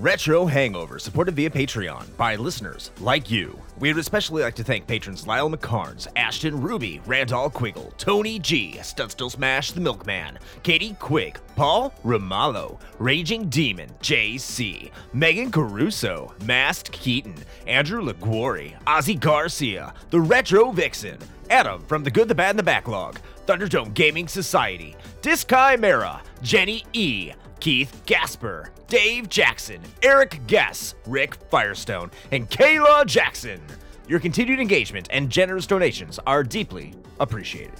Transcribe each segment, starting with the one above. Retro Hangover, supported via Patreon by listeners like you. We would especially like to thank patrons Lyle McCarns, Ashton Ruby, Randall Quiggle, Tony G, Stunstill Smash the Milkman, Katie Quick, Paul Romalo, Raging Demon JC, Megan Caruso, Mast Keaton, Andrew Liguori, Ozzy Garcia, The Retro Vixen, Adam from The Good, The Bad, and The Backlog, Thunderdome Gaming Society, Disc Chimera, Jenny E, Keith Gasper, Dave Jackson, Eric Guess, Rick Firestone, and Kayla Jackson. Your continued engagement and generous donations are deeply appreciated.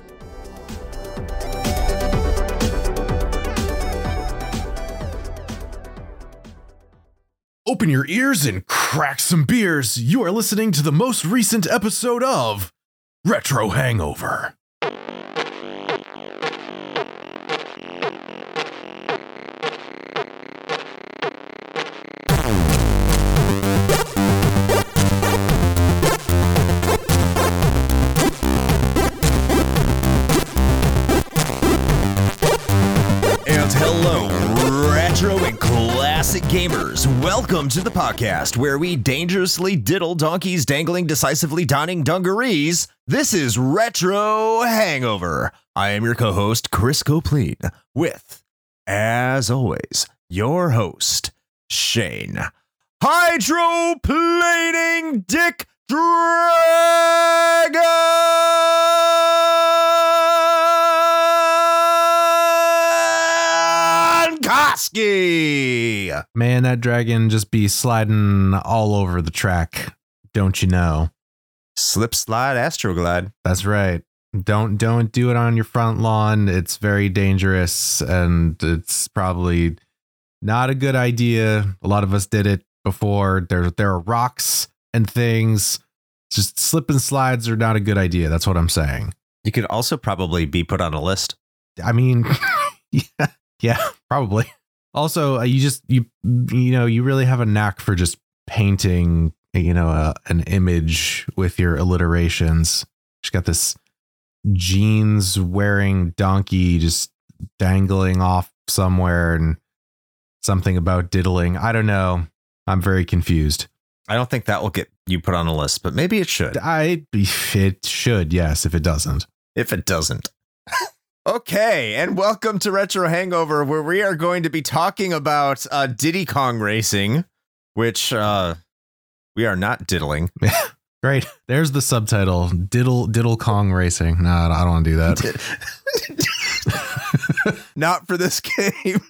Open your ears and crack some beers. You are listening to the most recent episode of Retro Hangover. Gamers, welcome to the podcast where we dangerously diddle donkeys dangling decisively donning dungarees. This is Retro Hangover. I am your co-host, Chris Copeland, with, as always, your host, Shane. Hydroplaning Dick Dragon Koski! Man, that dragon just be sliding all over the track, don't you know? Slip, slide, astroglide. That's right. Don't do it on your front lawn. It's very dangerous, and it's probably not a good idea. A lot of us did it before. There are rocks and things. Just slip and slides are not a good idea. That's what I'm saying. You could also probably be put on a list. I mean, yeah, probably. Also, you really have a knack for just painting, an image with your alliterations. She's got this jeans wearing donkey just dangling off somewhere and something about diddling. I don't know. I'm very confused. I don't think that will get you put on a list, but maybe it should. It should. Yes. If it doesn't. Okay, and welcome to Retro Hangover, where we are going to be talking about Diddy Kong Racing, which we are not diddling. Great. There's the subtitle, Diddle Kong Racing. No, I don't want to do that. Not for this game.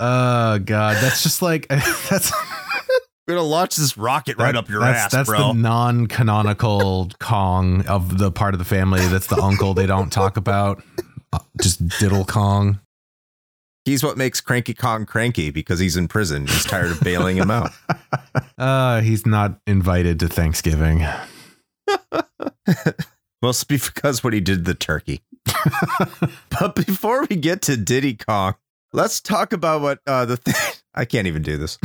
Oh, God. That's just like... We're going to launch this rocket right up your ass, that's bro. That's the non-canonical Kong of the part of the family. That's the uncle they don't talk about. Just Diddle Kong. He's what makes Cranky Kong cranky because he's in prison. He's tired of bailing him out. He's not invited to Thanksgiving. Mostly because what he did to the turkey. But before we get to Diddy Kong, let's talk about what I can't even do this.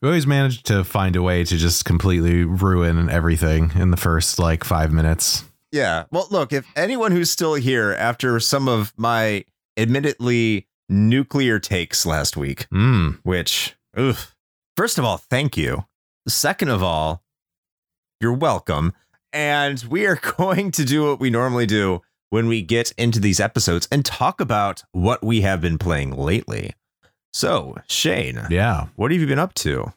We always manage to find a way to just completely ruin everything in the first 5 minutes. Yeah. Well, look, if anyone who's still here after some of my admittedly nuclear takes last week, which, first of all, thank you. Second of all, you're welcome. And we are going to do what we normally do when we get into these episodes and talk about what we have been playing lately. So, Shane, what have you been up to?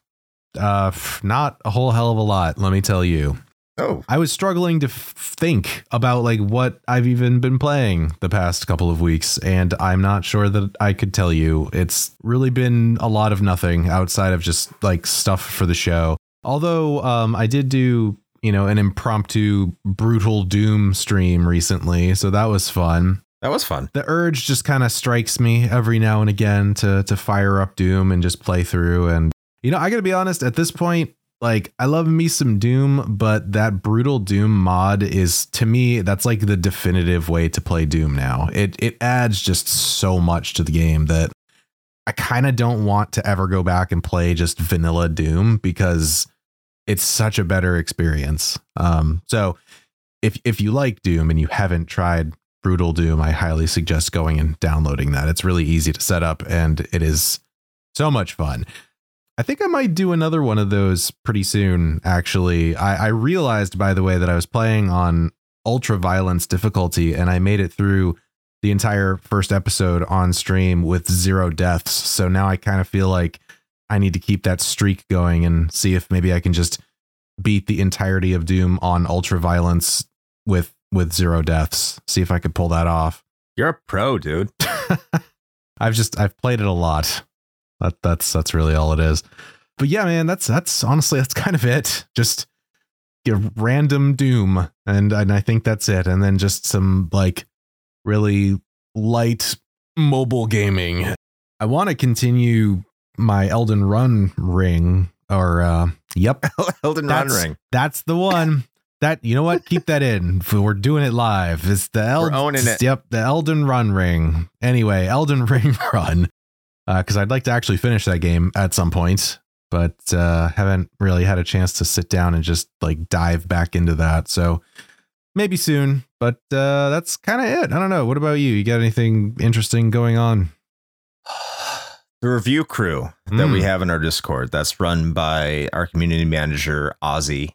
Not a whole hell of a lot, let me tell you. Oh, I was struggling to think about what I've even been playing the past couple of weeks, and I'm not sure that I could tell you. It's really been a lot of nothing outside of just stuff for the show. Although I did do, an impromptu Brutal Doom stream recently, so that was fun. That was fun. The urge just kind of strikes me every now and again to fire up Doom and just play through. And, I got to be honest, at this point, I love me some Doom, but that Brutal Doom mod is, to me, that's the definitive way to play Doom now. It adds just so much to the game that I kind of don't want to ever go back and play just vanilla Doom because it's such a better experience. So if you like Doom and you haven't tried Brutal Doom, I highly suggest going and downloading that. It's really easy to set up, and it is So much fun. I think I might do another one of those pretty soon, actually. I realized, by the way, that I was playing on ultra violence difficulty, and I made it through the entire first episode on stream with 0 deaths. So now I kind of feel like I need to keep that streak going and see if maybe I can just beat the entirety of Doom on ultra violence with 0 deaths. See if I could pull that off. You're a pro, dude. I've played it a lot. That's really all it is. But yeah, man, that's honestly, that's kind of it. Just get random Doom. And I think that's it. And then just some like really light mobile gaming. I want to continue my Elden Run ring or yep. Elden Run ring. That's the one. That, you know what? Keep that in. We're doing it live. It's the We're owning it. Yep, the Elden Run ring. Anyway, Elden Ring Run. Because I'd like to actually finish that game at some point, but haven't really had a chance to sit down and just like dive back into that. So maybe soon, but that's kind of it. I don't know. What about you? You got anything interesting going on? The review crew that we have in our Discord that's run by our community manager, Ozzy,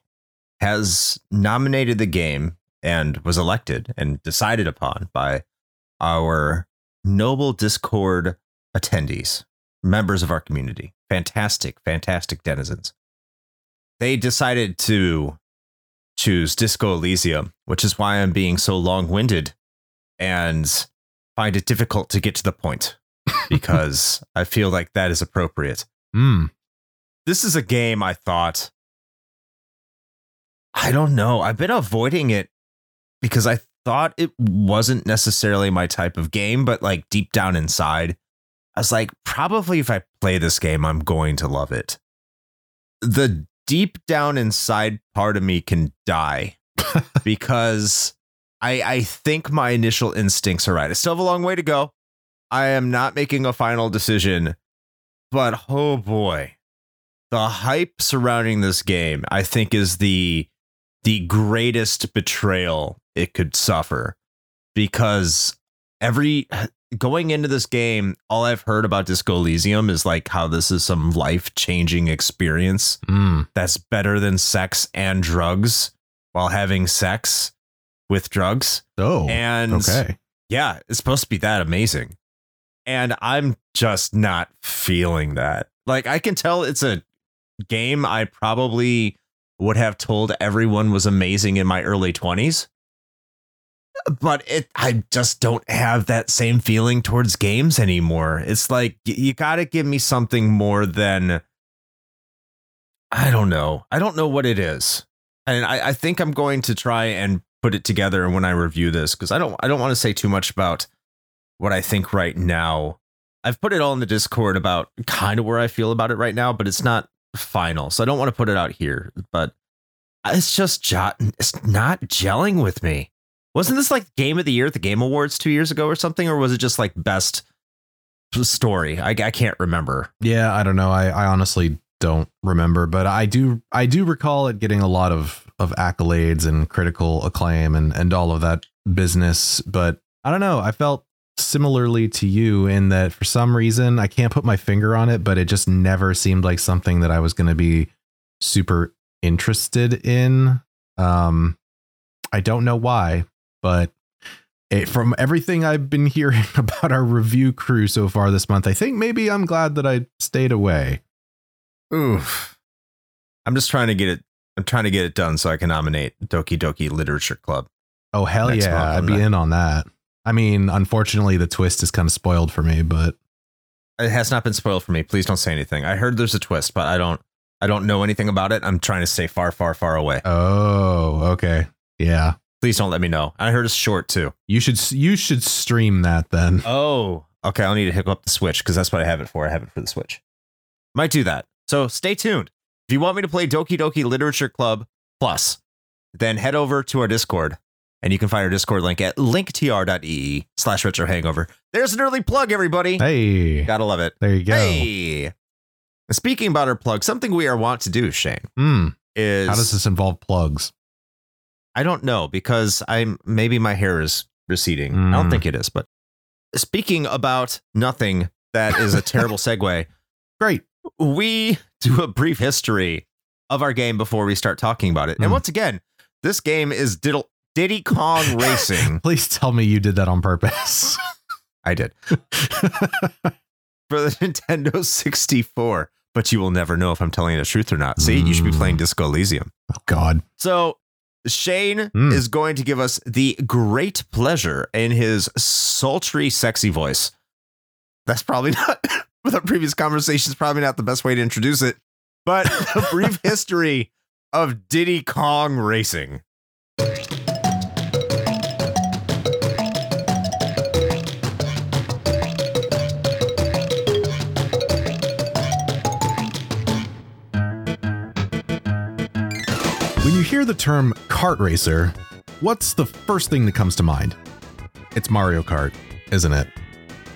has nominated the game and was elected and decided upon by our noble Discord attendees, members of our community, fantastic denizens. They decided to choose Disco Elysium, which is why I'm being so long-winded and find it difficult to get to the point because I feel like that is appropriate. This is a game I thought, I don't know, I've been avoiding it because I thought it wasn't necessarily my type of game, but like deep down inside I was like, probably if I play this game, I'm going to love it. The deep down inside part of me can die because I think my initial instincts are right. I still have a long way to go. I am not making a final decision, but oh boy, the hype surrounding this game, I think, is the greatest betrayal it could suffer because going into this game, all I've heard about Disco Elysium is like how this is some life-changing experience that's better than sex and drugs while having sex with drugs. Oh, and okay. Yeah, it's supposed to be that amazing. And I'm just not feeling that. Like, I can tell it's a game I probably would have told everyone was amazing in my early 20s. But I just don't have that same feeling towards games anymore. It's like, you got to give me something more than, I don't know. I don't know what it is. And I think I'm going to try and put it together when I review this, because I don't want to say too much about what I think right now. I've put it all in the Discord about kind of where I feel about it right now, but it's not final. So I don't want to put it out here, but it's just it's not gelling with me. Wasn't this like Game of the Year at the Game Awards 2 years ago or something? Or was it just like best story? I can't remember. Yeah, I don't know. I honestly don't remember, but I do recall it getting a lot of accolades and critical acclaim and all of that business. But I don't know. I felt similarly to you in that for some reason I can't put my finger on it, but it just never seemed like something that I was going to be super interested in. I don't know why. But from everything I've been hearing about our review crew so far this month, I think maybe I'm glad that I stayed away. Oof. I'm just trying to get it. I'm trying to get it done so I can nominate Doki Doki Literature Club. Oh, hell yeah. I'd be in on that. I mean, unfortunately, the twist is kind of spoiled for me, but it has not been spoiled for me. Please don't say anything. I heard there's a twist, but I don't know anything about it. I'm trying to stay far, far, far away. Oh, OK. Yeah. Please don't let me know. I heard it's short, too. You should stream that then. Oh, OK. I'll need to hook up the Switch because that's what I have it for. I have it for the Switch. Might do that. So stay tuned. If you want me to play Doki Doki Literature Club Plus, then head over to our Discord and you can find our Discord link at linktr.ee/retrohangover. There's an early plug, everybody. Hey, gotta love it. There you go. Hey, speaking about our plug, something we are wont to do, Shane, is how does this involve plugs? I don't know, because maybe my hair is receding. I don't think it is. But speaking about nothing, that is a terrible segue. Great. We do a brief history of our game before we start talking about it. And once again, this game is Diddy Kong Racing. Please tell me you did that on purpose. I did. For the Nintendo 64. But you will never know if I'm telling you the truth or not. See, you should be playing Disco Elysium. Oh, God. So Shane is going to give us the great pleasure in his sultry, sexy voice. That's probably not, with our previous conversations, probably not the best way to introduce it. But a brief history of Diddy Kong Racing. When you hear the term kart racer, what's the first thing that comes to mind? It's Mario Kart, isn't it?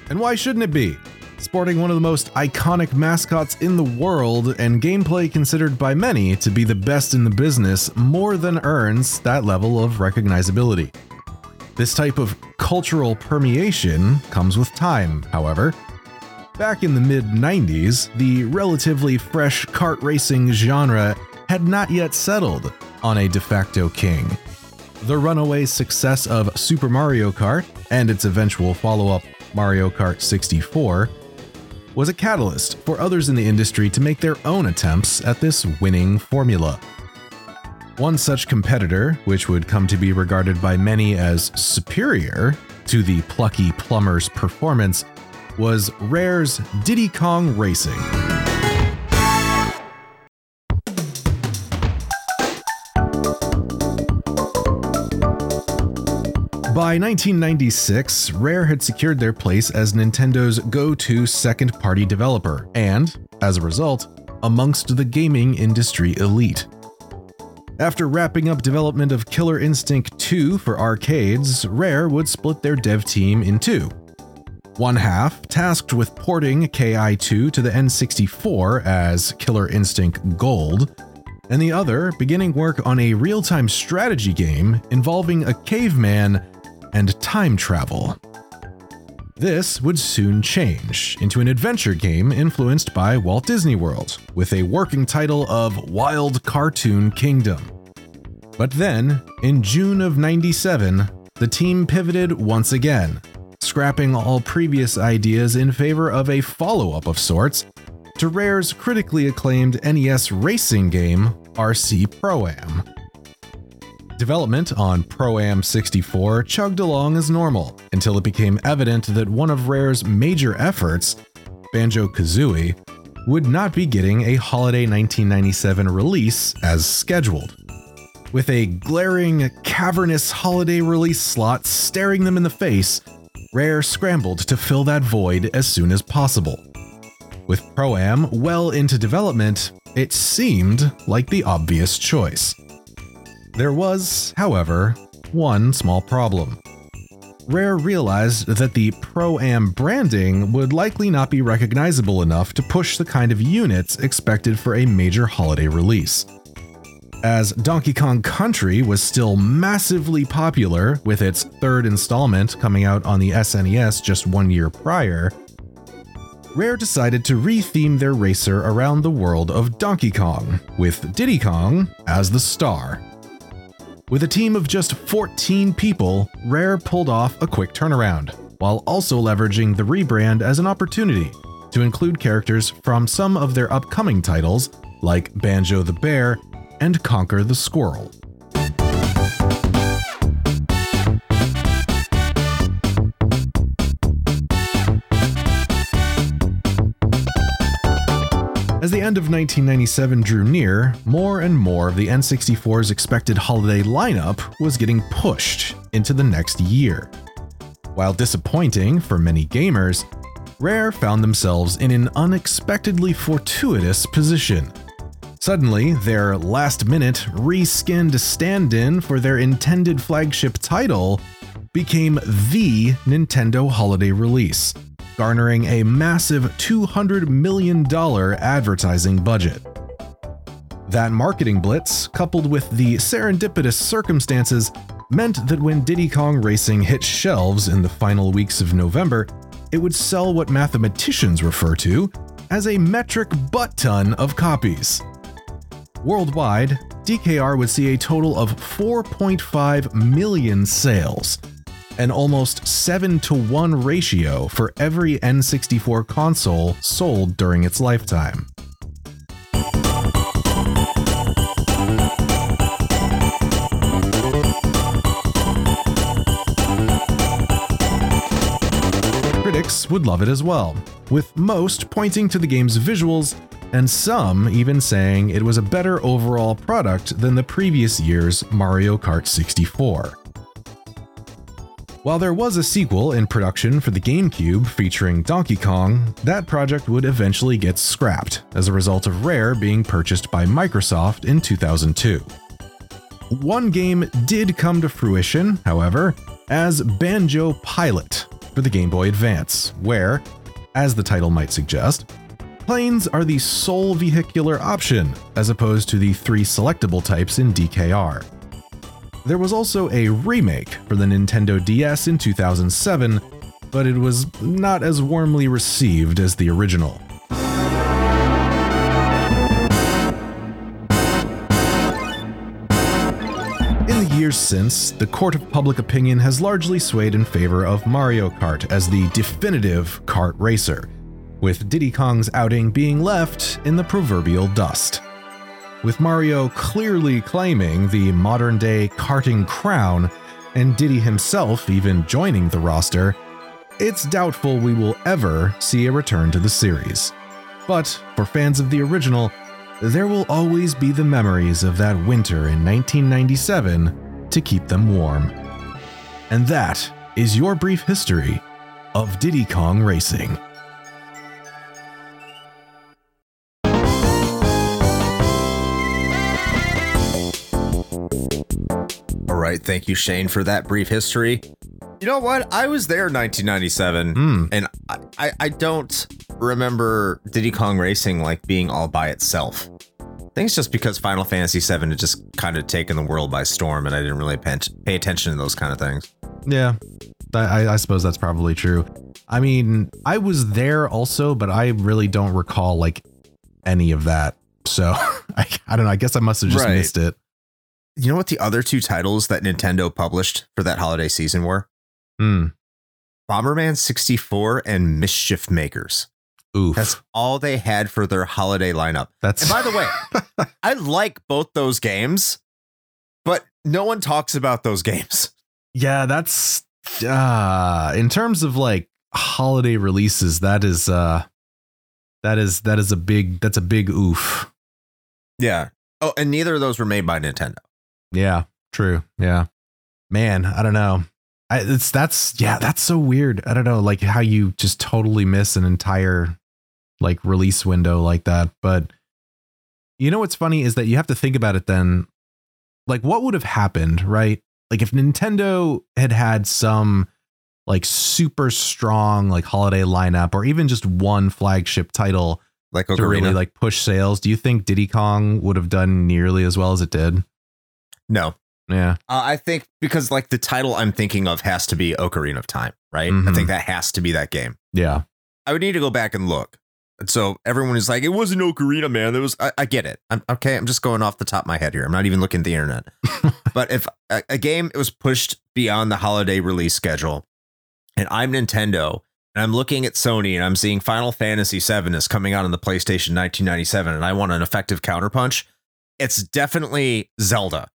And why shouldn't it be? Sporting one of the most iconic mascots in the world and gameplay considered by many to be the best in the business more than earns that level of recognizability. This type of cultural permeation comes with time, however. Back in the mid-90s, the relatively fresh kart racing genre had not yet settled on a de facto king. The runaway success of Super Mario Kart and its eventual follow-up Mario Kart 64 was a catalyst for others in the industry to make their own attempts at this winning formula. One such competitor, which would come to be regarded by many as superior to the plucky plumber's performance, was Rare's Diddy Kong Racing. By 1996, Rare had secured their place as Nintendo's go-to second-party developer, and, as a result, amongst the gaming industry elite. After wrapping up development of Killer Instinct 2 for arcades, Rare would split their dev team in two. One half, tasked with porting KI2 to the N64 as Killer Instinct Gold, and the other beginning work on a real-time strategy game involving a caveman and time travel. This would soon change into an adventure game influenced by Walt Disney World, with a working title of Wild Cartoon Kingdom. But then, in June of 97, the team pivoted once again, scrapping all previous ideas in favor of a follow-up of sorts to Rare's critically acclaimed NES racing game, RC Pro-Am. Development on Pro-Am 64 chugged along as normal, until it became evident that one of Rare's major efforts, Banjo-Kazooie, would not be getting a holiday 1997 release as scheduled, with a glaring, cavernous holiday release slot staring them in the face. Rare scrambled to fill that void as soon as possible. With Pro-Am well into development, it seemed like the obvious choice. There was, however, one small problem. Rare realized that the Pro-Am branding would likely not be recognizable enough to push the kind of units expected for a major holiday release. As Donkey Kong Country was still massively popular, with its third installment coming out on the SNES just 1 year prior, Rare decided to re-theme their racer around the world of Donkey Kong, with Diddy Kong as the star. With a team of just 14 people, Rare pulled off a quick turnaround, while also leveraging the rebrand as an opportunity to include characters from some of their upcoming titles, like Banjo the Bear and Conker the Squirrel. As the end of 1997 drew near, more and more of the N64's expected holiday lineup was getting pushed into the next year. While disappointing for many gamers, Rare found themselves in an unexpectedly fortuitous position. Suddenly, their last-minute reskinned stand-in for their intended flagship title became the Nintendo holiday release, garnering a massive $200 million advertising budget. That marketing blitz, coupled with the serendipitous circumstances, meant that when Diddy Kong Racing hit shelves in the final weeks of November, it would sell what mathematicians refer to as a metric butt-ton of copies. Worldwide, DKR would see a total of 4.5 million sales, an almost 7-to-1 ratio for every N64 console sold during its lifetime. Critics would love it as well, with most pointing to the game's visuals and some even saying it was a better overall product than the previous year's Mario Kart 64. While there was a sequel in production for the GameCube featuring Donkey Kong, that project would eventually get scrapped as a result of Rare being purchased by Microsoft in 2002. One game did come to fruition, however, as Banjo Pilot for the Game Boy Advance, where, as the title might suggest, planes are the sole vehicular option as opposed to the three selectable types in DKR. There was also a remake for the Nintendo DS in 2007, but it was not as warmly received as the original. In the years since, the court of public opinion has largely swayed in favor of Mario Kart as the definitive kart racer, with Diddy Kong's outing being left in the proverbial dust, with Mario clearly claiming the modern-day karting crown and Diddy himself even joining the roster. It's doubtful we will ever see a return to the series. But for fans of the original, there will always be the memories of that winter in 1997 to keep them warm. And that is your brief history of Diddy Kong Racing. Right, thank you, Shane, for that brief history. You know what? I was there in 1997, and I don't remember Diddy Kong Racing like being all by itself. I think it's just because Final Fantasy VII had just kind of taken the world by storm, and I didn't really pay attention to those kind of things. Yeah, I suppose that's probably true. I mean, I was there also, but I really don't recall like any of that. So I don't know. I guess I must have just missed it. You know what the other two titles that Nintendo published for that holiday season were? Bomberman 64 and Mischief Makers. Oof. That's all they had for their holiday lineup. And by the way, I like both those games, but no one talks about those games. Yeah, that's in terms of like holiday releases, that is a big oof. Yeah. Oh, and neither of those were made by Nintendo. Yeah, true. Yeah, man, I don't know. That's so weird. I don't know, like how you just totally miss an entire like release window like that. But you know, what's funny is that you have to think about it then, like what would have happened, right? Like if Nintendo had some like super strong like holiday lineup or even just one flagship title like Ocarina, to really like push sales. Do you think Diddy Kong would have done nearly as well as it did? No. Yeah. I think because like the title I'm thinking of has to be Ocarina of Time, right? Mm-hmm. I think that has to be that game. Yeah. I would need to go back and look. And so everyone is like, it wasn't Ocarina, man. There was, I get it. I'm just going off the top of my head here. I'm not even looking at the internet, but if a game, it was pushed beyond the holiday release schedule and I'm Nintendo and I'm looking at Sony and I'm seeing Final Fantasy VII is coming out on the PlayStation 1997 and I want an effective counterpunch, it's definitely Zelda.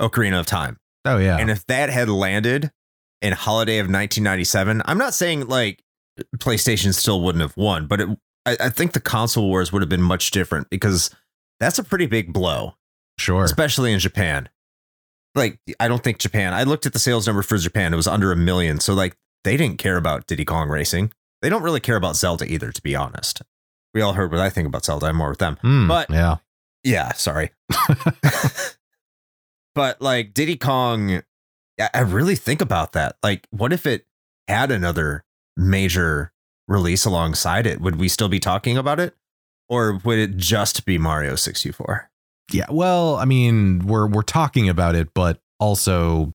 Ocarina of Time. Oh, yeah. And if that had landed in holiday of 1997, I'm not saying like PlayStation still wouldn't have won, but I think the console wars would have been much different because that's a pretty big blow. Sure. Especially in Japan. Like, I don't think Japan. I looked at the sales number for Japan. It was under 1 million. So like they didn't care about Diddy Kong Racing. They don't really care about Zelda either, to be honest. We all heard what I think about Zelda. I'm more with them. But yeah, sorry. But like Diddy Kong, I really think about that. Like, what if it had another major release alongside it? Would we still be talking about it, or would it just be Mario 64? Yeah, well, I mean, we're talking about it, but also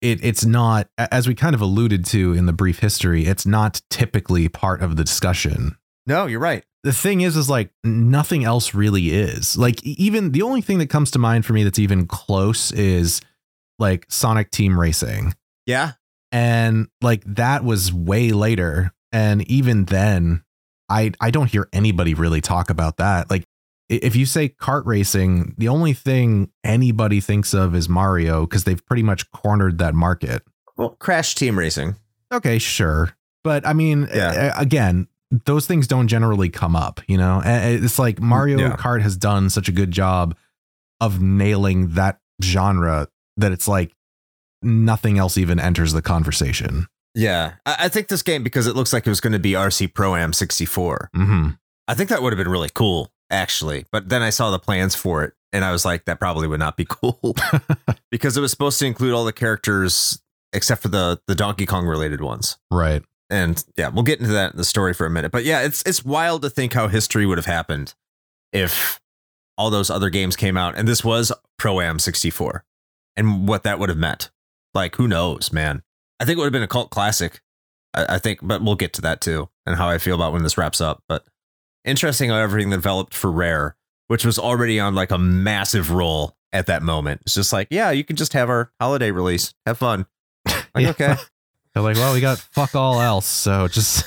it's not, as we kind of alluded to in the brief history, it's not typically part of the discussion No, you're right. The thing is like nothing else really is. Like, even the only thing that comes to mind for me that's even close is like Sonic Team Racing. Yeah. And like that was way later. And even then, I don't hear anybody really talk about that. Like, if you say kart racing, the only thing anybody thinks of is Mario, because they've pretty much cornered that market. Well, Crash Team Racing. OK, sure. But I mean, yeah. Again, those things don't generally come up, you know, and it's like Mario yeah. Kart has done such a good job of nailing that genre that it's like nothing else even enters the conversation. Yeah, I think this game, because it looks like it was going to be RC Pro-Am 64. Mm-hmm. I think that would have been really cool, actually. But then I saw the plans for it and I was like, that probably would not be cool because it was supposed to include all the characters except for the Donkey Kong related ones. Right. And yeah, we'll get into that in the story for a minute. But yeah, it's wild to think how history would have happened if all those other games came out and this was Pro-Am 64 and what that would have meant. Like, who knows, man? I think it would have been a cult classic, I think. But we'll get to that, too, and how I feel about when this wraps up. But interesting how everything developed for Rare, which was already on like a massive roll at that moment. It's just like, yeah, you can just have our holiday release. Have fun. Like, yeah. OK, they're like, well, we got fuck all else. So just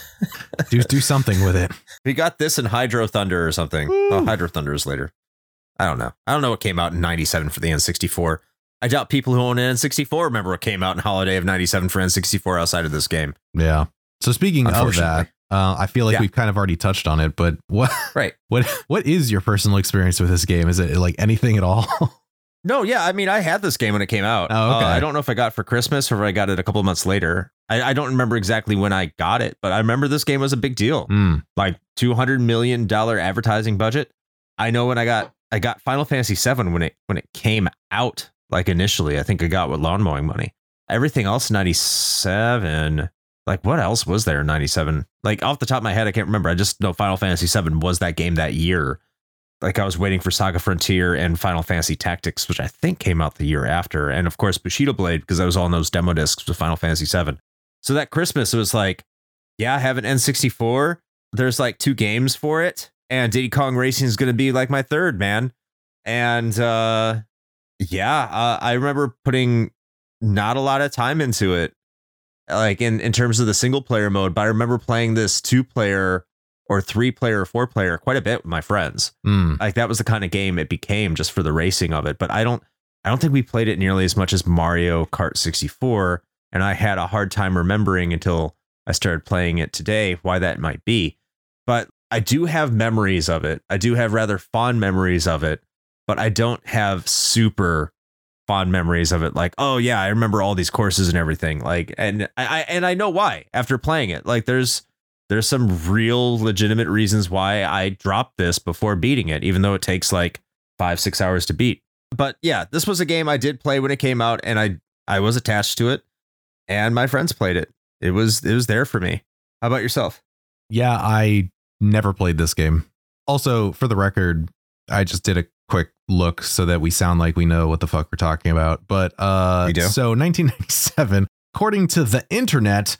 do something with it. We got this and Hydro Thunder or something. Well, Hydro Thunder is later. I don't know. I don't know what came out in 97 for the N64. I doubt people who own an N64 remember what came out in holiday of 97 for N64 outside of this game. Yeah. So speaking of that, I feel like we've kind of already touched on it, but what is your personal experience with this game? Is it like anything at all? No. Yeah. I mean, I had this game when it came out. Oh, okay. I don't know if I got it for Christmas or if I got it a couple of months later. I don't remember exactly when I got it, but I remember this game was a big deal. Like $200 million advertising budget. I know when I got Final Fantasy VII when it came out. Like initially, I think I got with lawn mowing money. Everything else, 97. Like what else was there in 97? Like off the top of my head, I can't remember. I just know Final Fantasy VII was that game that year. Like I was waiting for Saga Frontier and Final Fantasy Tactics, which I think came out the year after. And of course, Bushido Blade, because I was all on those demo discs with Final Fantasy VII. So that Christmas, it was like, yeah, I have an N64. There's like two games for it. And Diddy Kong Racing is going to be like my third, man. And I remember putting not a lot of time into it, like in terms of the single player mode. But I remember playing this 2-player or 3-player or 4-player quite a bit with my friends. Like that was the kind of game it became just for the racing of it. But I don't think we played it nearly as much as Mario Kart 64. And I had a hard time remembering until I started playing it today why that might be. But I do have memories of it. I do have rather fond memories of it. But I don't have super fond memories of it. Like, oh, yeah, I remember all these courses and everything like and I know why after playing it. Like there's some real legitimate reasons why I dropped this before beating it, even though it takes like 5-6 hours to beat. But yeah, this was a game I did play when it came out and I was attached to it and my friends played it. It was there for me. How about yourself? Yeah, I never played this game. Also, for the record, I just did a quick look so that we sound like we know what the fuck we're talking about. But so 1997, according to the internet,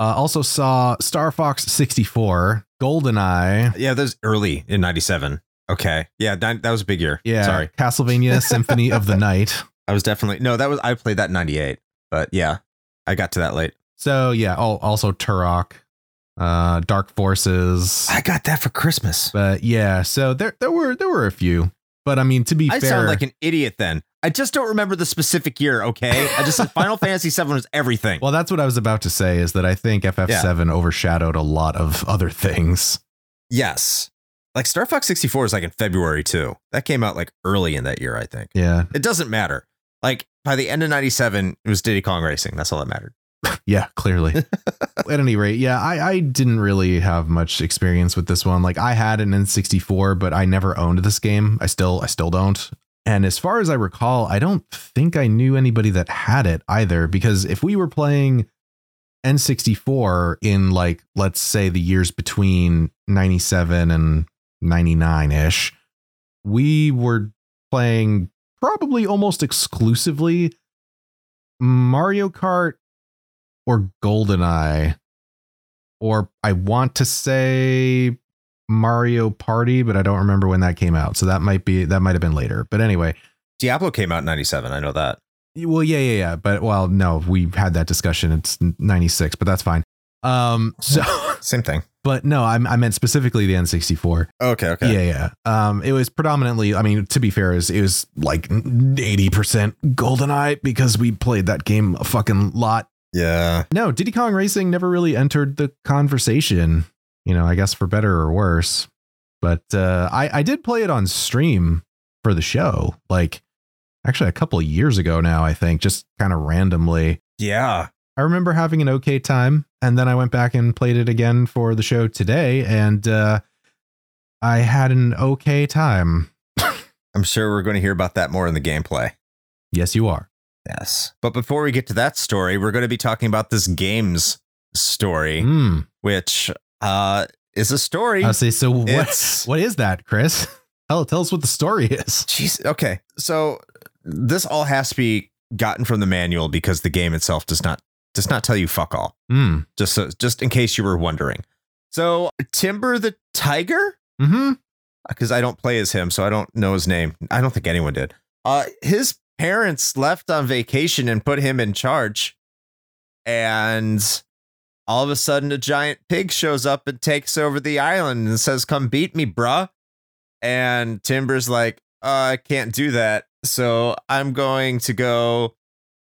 also saw Star Fox 64, Goldeneye. Yeah, that was early in 97. Okay. Yeah, that was a big year. Yeah. Sorry. Castlevania Symphony of the Night. I played that in 98. But yeah, I got to that late. So yeah. Oh, also Turok. Dark Forces. I got that for Christmas. But yeah, so there were a few. But I mean, to be fair, I sound like an idiot then. I just don't remember the specific year, okay? I just said Final Fantasy VII was everything. Well, that's what I was about to say, is that I think FF7 overshadowed a lot of other things. Yes. Like Star Fox 64 is like in February, too. That came out like early in that year, I think. Yeah. It doesn't matter. Like by the end of 97, it was Diddy Kong Racing. That's all that mattered. Yeah, clearly. At any rate, yeah, I didn't really have much experience with this one. Like I had an N64, but I never owned this game. I still don't. And as far as I recall, I don't think I knew anybody that had it either, because if we were playing N64 in like, let's say the years between 97 and 99 ish, we were playing probably almost exclusively Mario Kart or GoldenEye, or I want to say Mario Party, but I don't remember when that came out. So that might have been later. But anyway, Diablo came out in 97. I know that. Well, yeah. But well, no, we had that discussion. It's 96, but that's fine. So same thing. But no, I meant specifically the N64. Okay. Yeah. It was predominantly, I mean, to be fair, it was like 80% Goldeneye because we played that game a fucking lot. Yeah. No, Diddy Kong Racing never really entered the conversation, you know, I guess for better or worse. But I did play it on stream for the show, like actually a couple of years ago now, I think, just kind of randomly. Yeah. I remember having an okay time, and then I went back and played it again for the show today, and I had an okay time. I'm sure we're going to hear about that more in the gameplay. Yes, you are. Yes. But before we get to that story, we're going to be talking about this game's story, which is a story. I see. So what is that, Chris? Tell us what the story is. Jeez. Okay. So this all has to be gotten from the manual because the game itself does not tell you fuck all. Just in case you were wondering. So Timber the Tiger, because I don't play as him, so I don't know his name. I don't think anyone did. His parents left on vacation and put him in charge, and all of a sudden a giant pig shows up and takes over the island and says, "Come beat me, bruh." And Timber's like, "I can't do that, so I'm going to go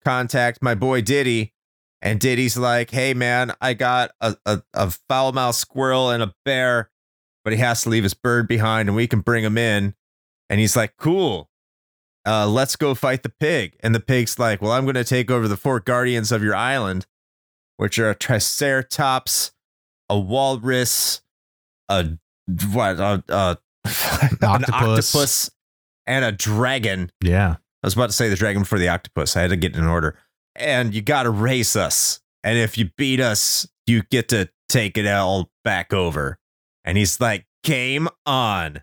contact my boy Diddy." And Diddy's like, "Hey, man, I got a foul-mouthed squirrel and a bear, but he has to leave his bird behind, and we can bring him in." And he's like, "Cool, let's go fight the pig." And the pig's like, "Well, I'm going to take over the four guardians of your island, which are a triceratops, a walrus, an octopus, and a dragon." Yeah. I was about to say the dragon before the octopus. I had to get in order. "And you got to race us. And if you beat us, you get to take it all back over." And he's like, "Game on."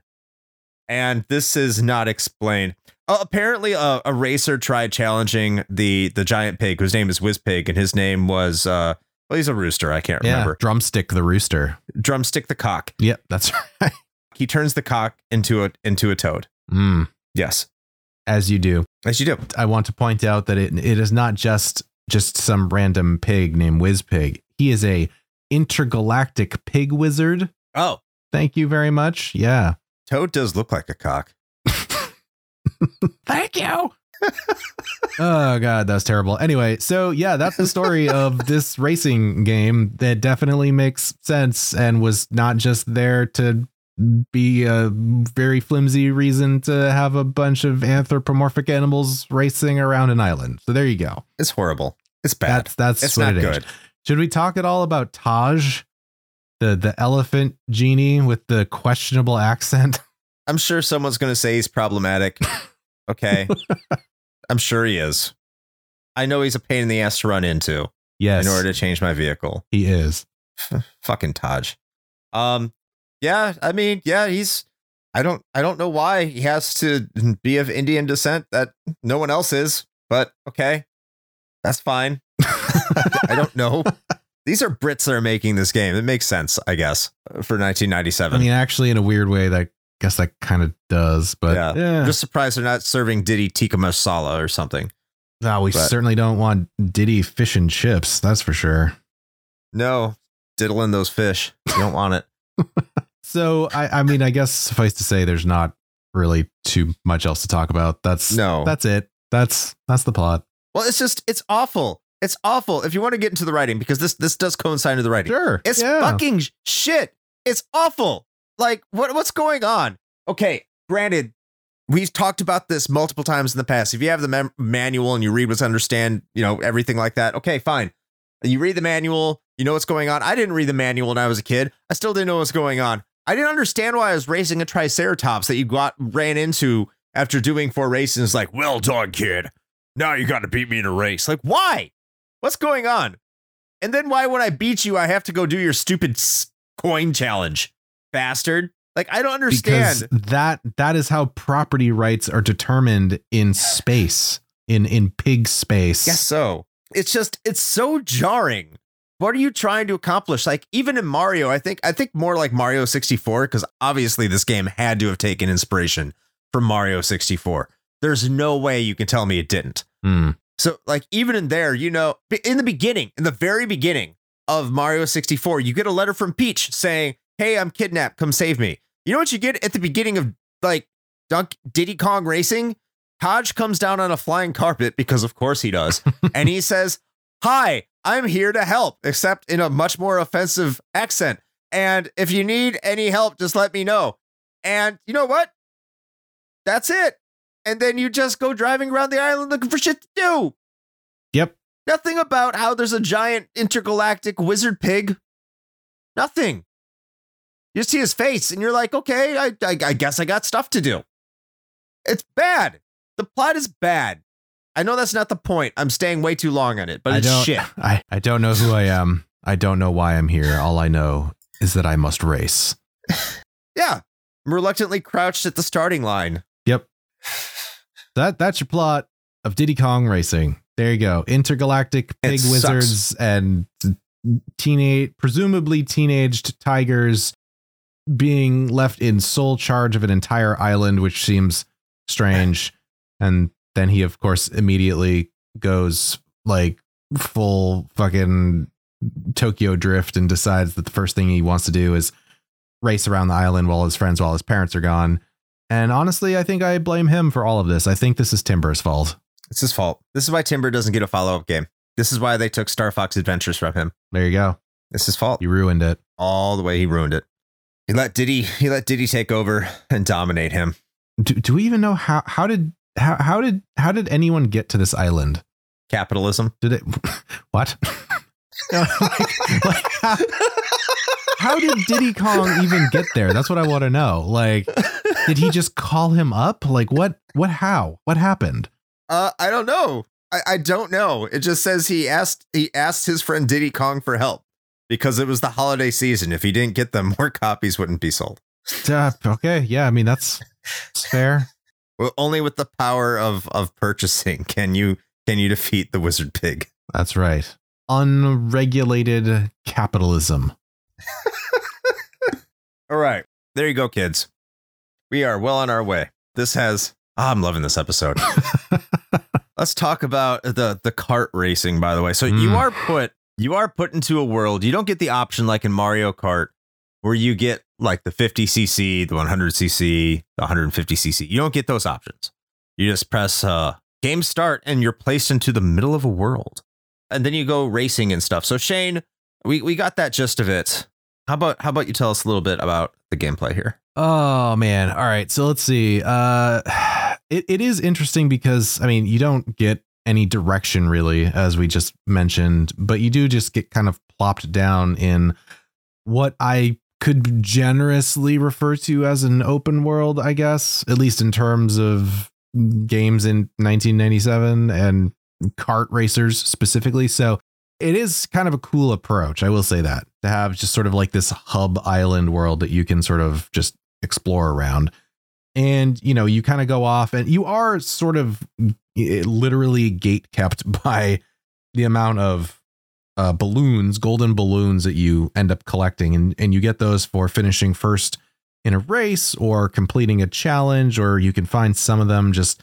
And this is not explained. Apparently, a racer tried challenging the giant pig, whose name is Whizpig. And his name was, he's a rooster. I can't remember. Drumstick the rooster. Drumstick the cock. Yep, that's right. He turns the cock into a toad. Yes. As you do. I want to point out that it is not just some random pig named Whizpig. He is a intergalactic pig wizard. Oh, thank you very much. Yeah. Toad does look like a cock. Thank you. Oh, God, that's terrible. Anyway, so yeah, that's the story of this racing game that definitely makes sense and was not just there to be a very flimsy reason to have a bunch of anthropomorphic animals racing around an island. So there you go. It's horrible. It's bad. That's not good. Should we talk at all about Taj, the elephant genie with the questionable accent? I'm sure someone's going to say he's problematic. Okay. I'm sure he is. I know he's a pain in the ass to run into. Yes. In order to change my vehicle. He is. Fucking Taj. Yeah, I mean, yeah, he's I don't know why he has to be of Indian descent that no one else is. But OK, that's fine. I don't know. These are Brits that are making this game. It makes sense, I guess, for 1997. I mean, actually, in a weird way, I guess that kind of does. But yeah. I'm just surprised they're not serving Diddy tikka masala or something. No, we certainly don't want Diddy fish and chips. That's for sure. No, diddling those fish. You don't want it. So, I mean, I guess suffice to say, there's not really too much else to talk about. That's it. That's the plot. Well, it's awful. It's awful. If you want to get into the writing, because this does coincide with the writing. Sure. It's fucking shit. It's awful. Like, what's going on? Okay. Granted, we've talked about this multiple times in the past. If you have the manual and you read what's understand, you know, everything like that. Okay, fine. You read the manual. You know what's going on. I didn't read the manual when I was a kid. I still didn't know what's going on. I didn't understand why I was racing a triceratops that you ran into after doing four races. It's like, "Well done, kid. Now you got to beat me in a race." Like, why? What's going on? And then why, when I beat you, I have to go do your stupid coin challenge, bastard? Like, I don't understand. Because that is how property rights are determined in space, in pig space. Yes, so it's so jarring. what are you trying to accomplish? Like, even in Mario, I think more like Mario 64, because obviously this game had to have taken inspiration from Mario 64. There's no way you can tell me it didn't. Mm. So, like, even in there, you know, in the very beginning of Mario 64, you get a letter from Peach saying, hey, I'm kidnapped, come save me. You know what you get at the beginning of, like, Diddy Kong Racing? Taj comes down on a flying carpet, because of course he does, and he says, hi, I'm here to help, except in a much more offensive accent. And if you need any help, just let me know. And you know what? That's it. And then you just go driving around the island looking for shit to do. Yep. Nothing about how there's a giant intergalactic wizard pig. Nothing. You see his face and you're like, okay, I guess I got stuff to do. It's bad. The plot is bad. I know that's not the point. I'm staying way too long on it, but it's shit. I don't know who I am. I don't know why I'm here. All I know is that I must race. Yeah. I'm reluctantly crouched at the starting line. Yep. That's your plot of Diddy Kong Racing. There you go. Intergalactic pig wizards and presumably teenaged tigers being left in sole charge of an entire island, which seems strange. And then he, of course, immediately goes like full fucking Tokyo drift and decides that the first thing he wants to do is race around the island while his parents are gone. And honestly, I think I blame him for all of this. I think this is Timber's fault. It's his fault. This is why Timber doesn't get a follow-up game. This is why they took Star Fox Adventures from him. There you go. It's his fault. He ruined it. All the way he ruined it. He let Diddy take over and dominate him. Do we even know how did anyone get to this island? Capitalism. Did it? What? How did Diddy Kong even get there? That's what I want to know. Like, did he just call him up? Like, what, how, what happened? I don't know. I don't know. It just says he asked his friend Diddy Kong for help because it was the holiday season. If he didn't get them, more copies wouldn't be sold. Okay. Yeah. I mean, that's fair. Well, only with the power of purchasing can you defeat the wizard pig. That's right. Unregulated capitalism. All right. There you go, kids. We are well on our way. I'm loving this episode. Let's talk about the kart racing, by the way. So you are put into a world. You don't get the option like in Mario Kart where you get like the 50cc, the 100cc, the 150cc. You don't get those options. You just press game start and you're placed into the middle of a world. And then you go racing and stuff. So Shane, we got that gist of it. How about you tell us a little bit about the gameplay here? Oh, man. All right. So let's see. It is interesting because, I mean, you don't get any direction really, as we just mentioned, but you do just get kind of plopped down in what I could generously refer to as an open world, I guess, at least in terms of games in 1997 and kart racers specifically. So it is kind of a cool approach. I will say that, to have just sort of like this hub island world that you can sort of just explore around. And, you know, you kind of go off and you are sort of literally gate kept by the amount of balloons, golden balloons that you end up collecting. And you get those for finishing first in a race or completing a challenge, or you can find some of them just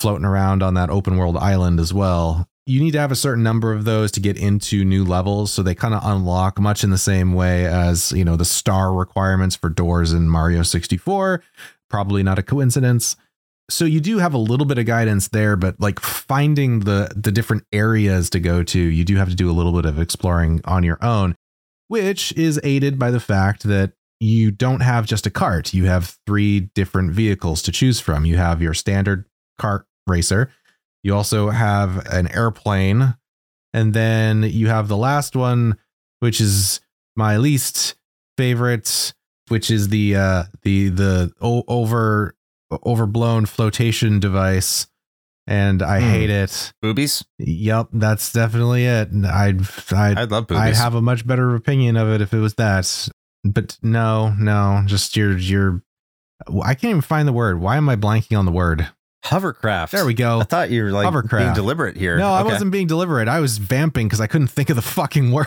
floating around on that open world island as well. You need to have a certain number of those to get into new levels. So they kind of unlock much in the same way as, you know, the star requirements for doors in Mario 64. Probably not a coincidence. So you do have a little bit of guidance there, but like finding the different areas to go to, you do have to do a little bit of exploring on your own, which is aided by the fact that you don't have just a cart. You have three different vehicles to choose from. You have your standard kart racer. You also have an airplane, and then you have the last one, which is my least favorite, which is the overblown flotation device, and I hate it. Boobies? Yep, that's definitely it. I'd love boobies. I'd have a much better opinion of it if it was that, but no, just your. I can't even find the word. Why am I blanking on the word? Hovercraft. There we go. I thought you were like being deliberate here. No, okay. I wasn't being deliberate. I was vamping because I couldn't think of the fucking word.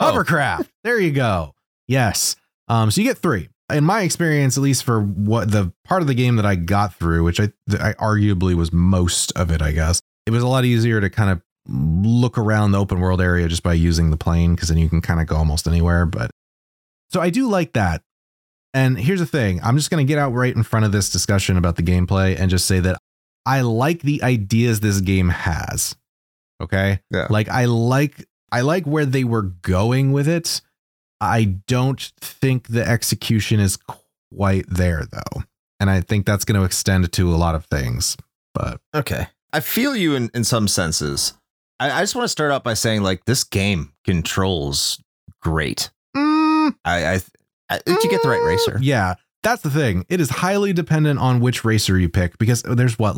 Hovercraft. Oh. There you go. Yes. So you get three. In my experience, at least for what the part of the game that I got through, which I arguably was most of it, I guess, it was a lot easier to kind of look around the open world area just by using the plane, because then you can kind of go almost anywhere. But so I do like that. And here's the thing. I'm just going to get out right in front of this discussion about the gameplay and just say that I like the ideas this game has. OK, yeah. Like I like where they were going with it. I don't think the execution is quite there, though. And I think that's going to extend to a lot of things. But OK, I feel you in some senses. I just want to start out by saying, like, this game controls great. Did you get the right racer? Yeah, that's the thing. It is highly dependent on which racer you pick, because there's what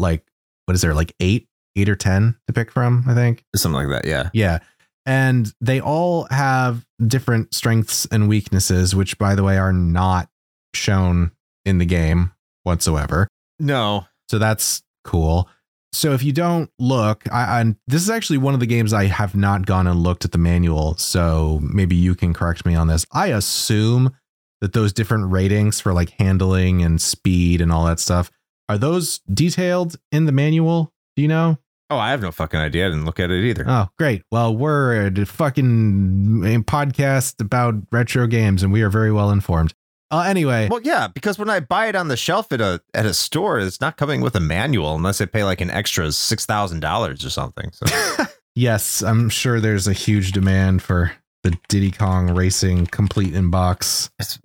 is there, like eight or 10 to pick from, I think. Something like that. Yeah. Yeah. And they all have different strengths and weaknesses, which, by the way, are not shown in the game whatsoever. No. So that's cool. So if you don't look, this is actually one of the games I have not gone and looked at the manual. So maybe you can correct me on this. I assume that those different ratings for like handling and speed and all that stuff, are those detailed in the manual? Do you know? Oh, I have no fucking idea. I didn't look at it either. Oh, great. Well, we're a fucking podcast about retro games and we are very well informed. Anyway. Well, yeah, because when I buy it on the shelf at a store, it's not coming with a manual unless I pay like an extra $6,000 or something. So. Yes, I'm sure there's a huge demand for the Diddy Kong Racing complete in box. It's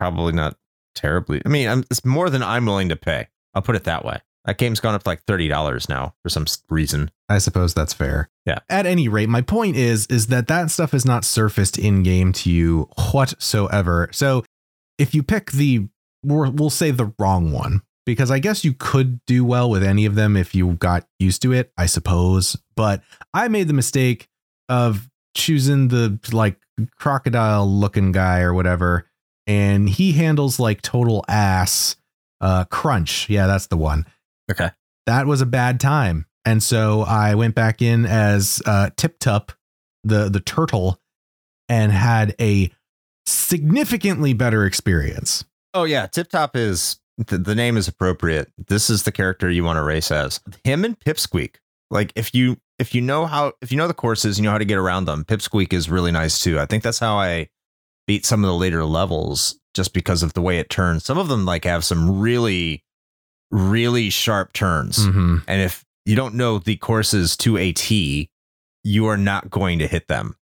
probably not terribly. I mean, it's more than I'm willing to pay. I'll put it that way. That game's gone up to like $30 now for some reason. I suppose that's fair. Yeah. At any rate, my point is that stuff is not surfaced in game to you whatsoever. So if you pick we'll say the wrong one, because I guess you could do well with any of them if you got used to it, I suppose. But I made the mistake of choosing the like crocodile looking guy or whatever. And he handles like total ass. Crunch. Yeah, that's the one. Okay. That was a bad time. And so I went back in as Tip Top, the turtle, and had a significantly better experience. Oh, yeah. Tip Top is the name is appropriate. This is the character you want to race as. Him and Pipsqueak. Like if you know the courses, you know how to get around them. Pipsqueak is really nice, too. I think that's how I beat some of the later levels, just because of the way it turns. Some of them like have some really, really sharp turns. Mm-hmm. And if you don't know the courses to a T, you are not going to hit them.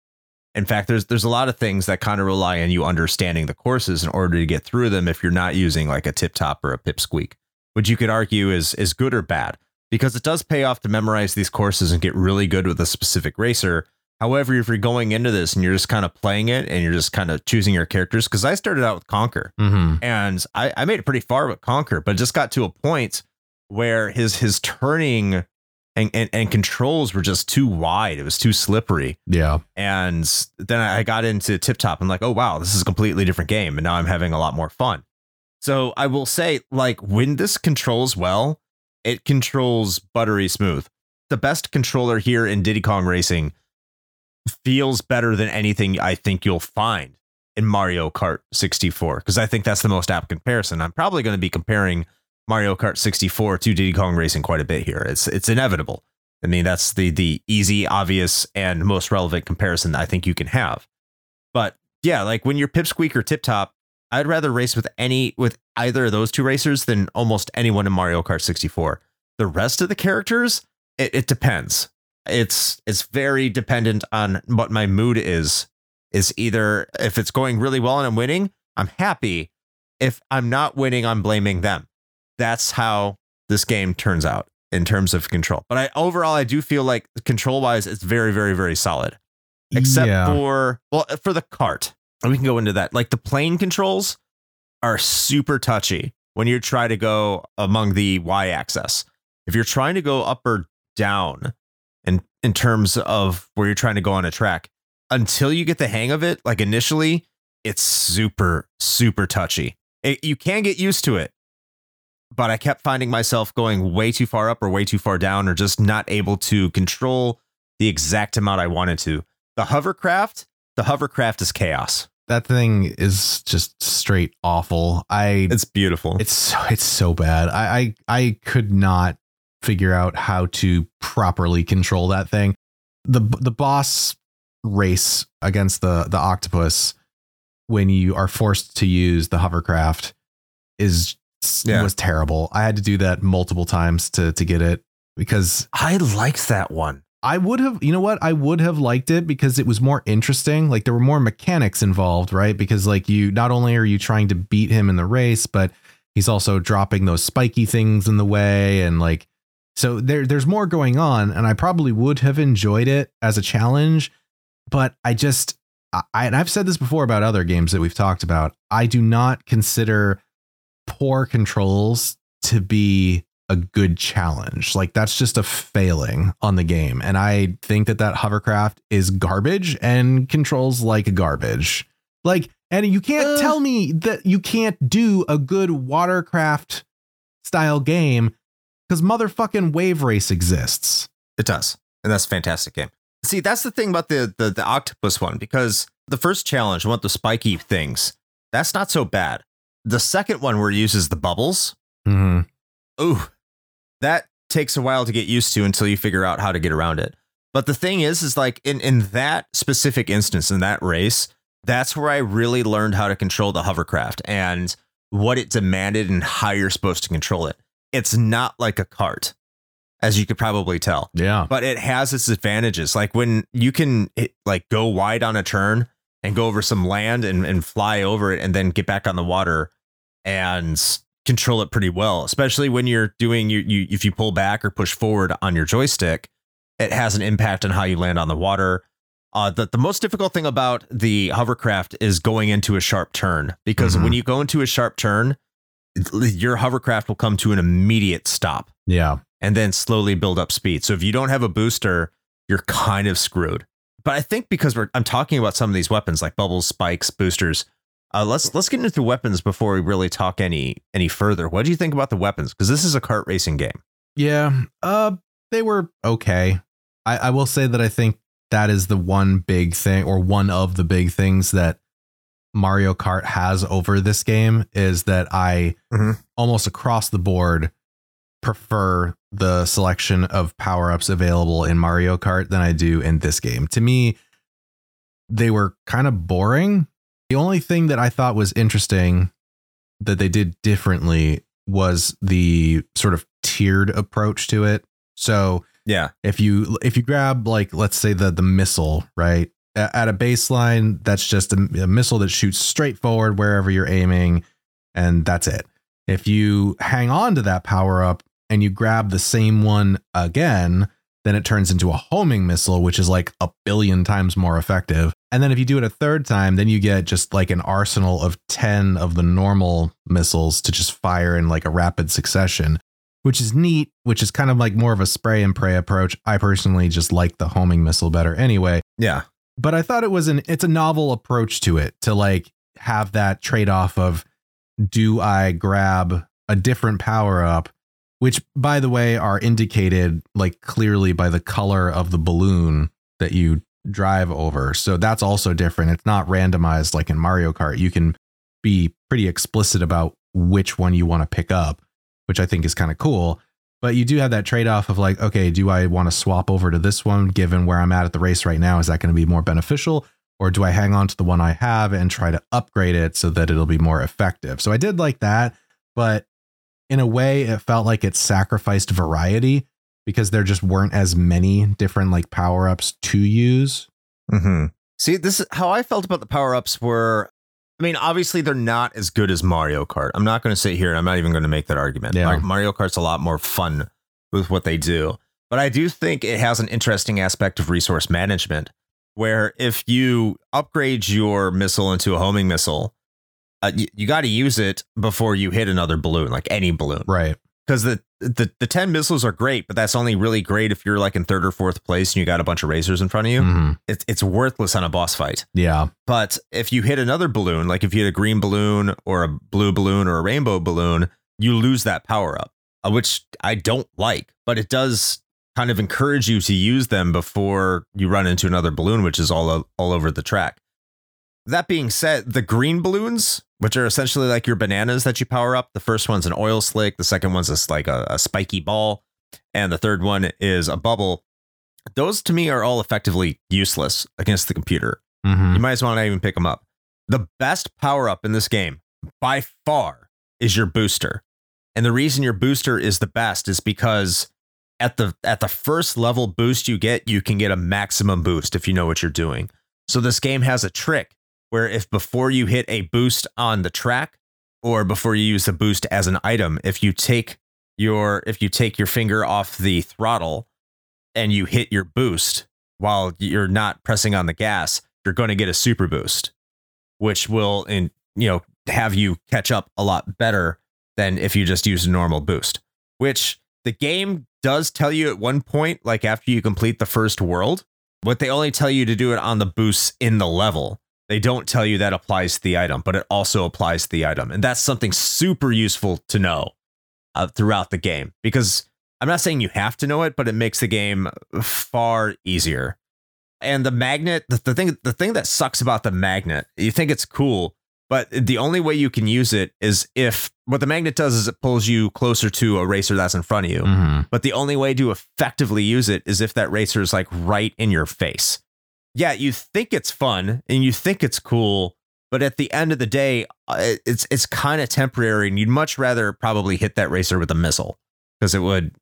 In fact, there's a lot of things that kind of rely on you understanding the courses in order to get through them if you're not using like a Tip Top or a Pipsqueak, which you could argue is good or bad, because it does pay off to memorize these courses and get really good with a specific racer. However, if you're going into this and you're just kind of playing it and you're just kind of choosing your characters, because I started out with Conker, mm-hmm. and I made it pretty far with Conker, but it just got to a point where his turning and controls were just too wide. It was too slippery. Yeah. And then I got into Tip Top and like, oh, wow, this is a completely different game. And now I'm having a lot more fun. So I will say, like, when this controls well, it controls buttery smooth. The best controller here in Diddy Kong Racing feels better than anything I think you'll find in Mario Kart 64, because I think that's the most apt comparison. I'm probably going to be comparing Mario Kart 64 to Diddy Kong Racing quite a bit here. It's inevitable. I mean, that's the easy, obvious, and most relevant comparison that I think you can have. But yeah, like when you're Pipsqueak or Tip Top, I'd rather race with either of those two racers than almost anyone in Mario Kart 64. The rest of the characters, it depends. It's very dependent on what my mood is either if it's going really well and I'm winning, I'm happy. If I'm not winning, I'm blaming them. That's how this game turns out in terms of control. But I do feel like control wise, it's very, very, very solid, except for the cart. And we can go into that. Like the plane controls are super touchy when you try to go among the Y axis. If you're trying to go up or down, and in terms of where you're trying to go on a track, until you get the hang of it, like initially, it's super, super touchy. You can get used to it, but I kept finding myself going way too far up or way too far down, or just not able to control the exact amount I wanted to. The hovercraft, The hovercraft is chaos. That thing is just straight awful. It's beautiful. It's so bad. I could not figure out how to properly control that thing. The boss race against the octopus, when you are forced to use the hovercraft, was terrible. I had to do that multiple times to get it, because I liked that one. I would have liked it because it was more interesting. Like, there were more mechanics involved, right? Because like, you not only are you trying to beat him in the race, but he's also dropping those spiky things in the way. And like, so there's more going on, and I probably would have enjoyed it as a challenge, but and I've said this before about other games that we've talked about. I do not consider poor controls to be a good challenge. Like, that's just a failing on the game. And I think that hovercraft is garbage and controls like garbage. Like, and you can't tell me that you can't do a good watercraft style game, because motherfucking Wave Race exists. It does. And that's a fantastic game. See, that's the thing about the octopus one, because the first challenge, I want the spiky things. That's not so bad. The second one, where it uses the bubbles. Mm-hmm. Ooh. That takes a while to get used to until you figure out how to get around it. But the thing is like in that specific instance, in that race, that's where I really learned how to control the hovercraft and what it demanded and how you're supposed to control it. It's not like a cart, as you could probably tell. Yeah. But it has its advantages. Like, when you can like go wide on a turn and go over some land and fly over it and then get back on the water and control it pretty well, especially when you're doing if you pull back or push forward on your joystick, it has an impact on how you land on the water. The most difficult thing about the hovercraft is going into a sharp turn, because when you go into a sharp turn, your hovercraft will come to an immediate stop. Yeah. And then slowly build up speed. So if you don't have a booster, you're kind of screwed. But I think because I'm talking about some of these weapons like bubbles, spikes, boosters, let's get into weapons before we really talk any further. What do you think about the weapons? Because this is a kart racing game. Yeah, they were OK. I will say that I think that is the one big thing, or one of the big things, that Mario Kart has over this game, is that I almost across the board prefer the selection of power ups available in Mario Kart than I do in this game. To me, they were kind of boring. The only thing that I thought was interesting that they did differently was the sort of tiered approach to it. So yeah, if you grab, like, let's say the missile, right, at a baseline, that's just a missile that shoots straight forward wherever you're aiming, and that's it. If you hang on to that power up and you grab the same one again, then it turns into a homing missile, which is like 1 billion times more effective. And then if you do it a third time, then you get just like an arsenal of 10 of the normal missiles to just fire in like a rapid succession, which is neat, which is kind of like more of a spray and pray approach. I personally just like the homing missile better anyway. Yeah. But I thought it's a novel approach to it, to like have that trade off of, do I grab a different power up, which, by the way, are indicated like clearly by the color of the balloon that you drive over. So that's also different. It's not randomized like in Mario Kart. You can be pretty explicit about which one you want to pick up, which I think is kind of cool. But you do have that trade off of like, OK, do I want to swap over to this one given where I'm at the race right now? Is that going to be more beneficial, or do I hang on to the one I have and try to upgrade it so that it'll be more effective? So I did like that, but in a way it felt like it sacrificed variety, because there just weren't as many different like power ups to use. Mm-hmm. See, this is how I felt about the power ups were. I mean, obviously they're not as good as Mario Kart. I'm not going to sit here and I'm not even going to make that argument. Yeah. Like, Mario Kart's a lot more fun with what they do, but I do think it has an interesting aspect of resource management, where if you upgrade your missile into a homing missile, you got to use it before you hit another balloon, like any balloon. Right. Because the 10 missiles are great, but that's only really great if you're like in third or fourth place and you got a bunch of racers in front of you. Mm-hmm. It's worthless on a boss fight. Yeah. But if you hit another balloon, like if you hit a green balloon or a blue balloon or a rainbow balloon, you lose that power up, which I don't like, but it does kind of encourage you to use them before you run into another balloon, which is all over the track. That being said, the green balloons, which are essentially like your bananas that you power up. The first one's an oil slick. The second one's just like a spiky ball. And the third one is a bubble. Those to me are all effectively useless against the computer. Mm-hmm. You might as well not even pick them up. The best power up in this game by far is your booster. And the reason your booster is the best is because at the first level boost you can get a maximum boost if you know what you're doing. So this game has a trick where if before you hit a boost on the track or before you use the boost as an item, if you take your finger off the throttle and you hit your boost while you're not pressing on the gas, you're going to get a super boost, which will have you catch up a lot better than if you just use a normal boost, which the game does tell you at one point, like after you complete the first world, but they only tell you to do it on the boosts in the level. They don't tell you that applies to the item, but it also applies to the item. And that's something super useful to know throughout the game, because I'm not saying you have to know it, but it makes the game far easier. And the magnet, the thing that sucks about the magnet, you think it's cool, but the only way you can use it is if what the magnet does is it pulls you closer to a racer that's in front of you. Mm-hmm. But the only way to effectively use it is if that racer is like right in your face. Yeah, you think it's fun and you think it's cool, but at the end of the day, it's kind of temporary, and you'd much rather probably hit that racer with a missile because it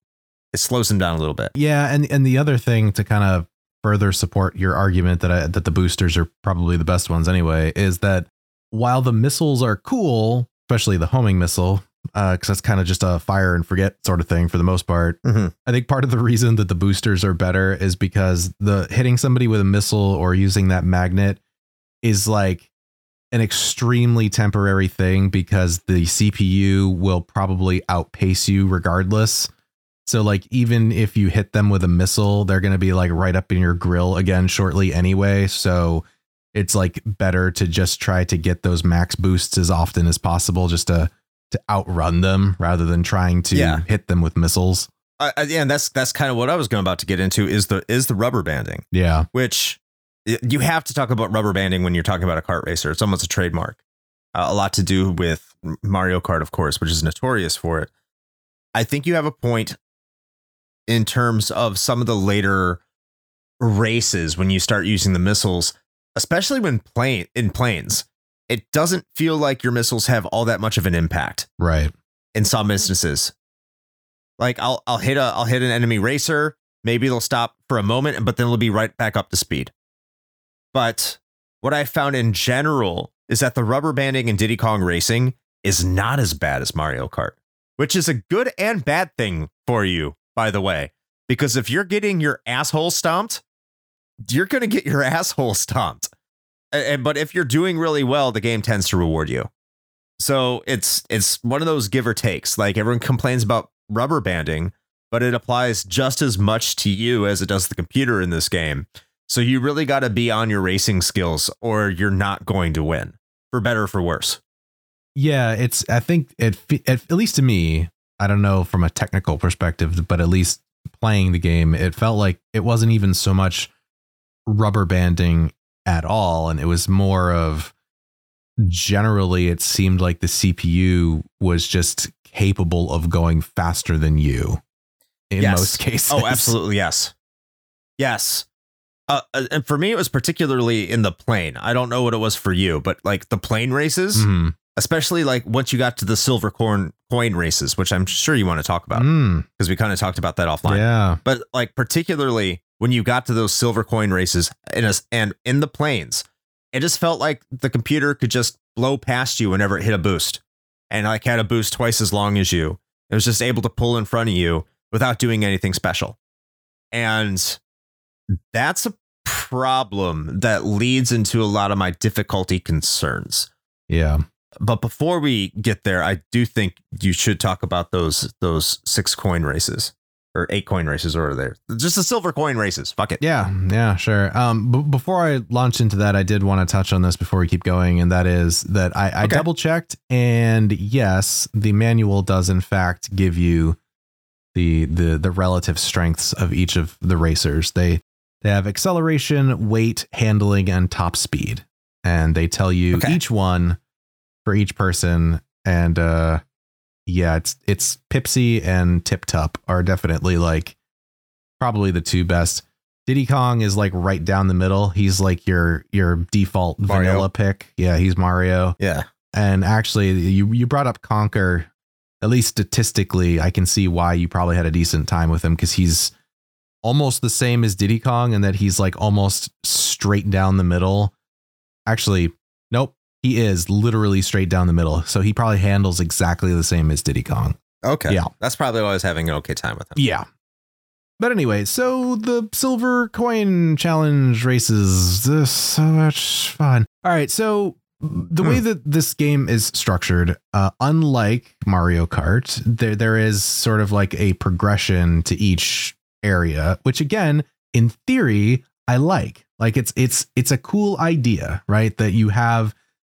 slows them down a little bit. Yeah, and the other thing to kind of further support your argument that the boosters are probably the best ones anyway is that while the missiles are cool, especially the homing missile, because that's kind of just a fire and forget sort of thing for the most part. Mm-hmm. I think part of the reason that the boosters are better is because the hitting somebody with a missile or using that magnet is like an extremely temporary thing because the CPU will probably outpace you regardless. So like, even if you hit them with a missile, they're going to be like right up in your grill again shortly anyway. So it's like better to just try to get those max boosts as often as possible just to outrun them rather than trying to hit them with missiles. And that's kind of what I was about to get into is the rubber banding. Yeah. Which you have to talk about rubber banding when you're talking about a kart racer. It's almost a trademark. A lot to do with Mario Kart, of course, which is notorious for it. I think you have a point in terms of some of the later races when you start using the missiles, especially when in planes. It doesn't feel like your missiles have all that much of an impact. Right. In some instances, like I'll hit an enemy racer. Maybe they'll stop for a moment, but then it'll be right back up to speed. But what I found in general is that the rubber banding in Diddy Kong Racing is not as bad as Mario Kart, which is a good and bad thing for you, by the way, because if you're getting your asshole stomped, you're going to get your asshole stomped. But if you're doing really well, the game tends to reward you. So it's one of those give or takes. Like, everyone complains about rubber banding, but it applies just as much to you as it does the computer in this game. So you really got to be on your racing skills or you're not going to win, for better or for worse. Yeah, I think at least to me, I don't know from a technical perspective, but at least playing the game, it felt like it wasn't even so much rubber banding at all, and it was more of generally it seemed like the CPU was just capable of going faster than you in most cases. Oh, absolutely. Yes. And for me, it was particularly in the plane. I don't know what it was for you, but like the plane races, especially like once you got to the silver coin races, which I'm sure you want to talk about because we kind of talked about that offline. Yeah. But like particularly when you got to those silver coin races and in the planes, it just felt like the computer could just blow past you whenever it hit a boost, and like had a boost twice as long as you. It was just able to pull in front of you without doing anything special. And that's a problem that leads into a lot of my difficulty concerns. Yeah. But before we get there, I do think you should talk about those 6 coin races. Or 8 coin races, or there just the silver coin races. Fuck it. Yeah, sure. Before I launch into that, I did want to touch on this before we keep going. And that is that I double checked. And yes, the manual does, in fact, give you the relative strengths of each of the racers. They have acceleration, weight, handling, and top speed. and they tell you each one for each person. And yeah, it's Pipsy and Tip Top are definitely like probably the two best. Diddy Kong is like right down the middle. He's like your default Mario. Vanilla pick. Yeah, he's Mario. Yeah. And actually, you brought up Conker. At least statistically, I can see why you probably had a decent time with him, because he's almost the same as Diddy Kong and that he's like almost straight down the middle. Actually, nope. He is literally straight down the middle. So he probably handles exactly the same as Diddy Kong. Okay. Yeah. That's probably why I was having an okay time with him. Yeah. But anyway, so the silver coin challenge races. This so much fun. All right. So the way that this game is structured, unlike Mario Kart, there is sort of like a progression to each area, which again, in theory, I like. Like it's a cool idea, right? That you have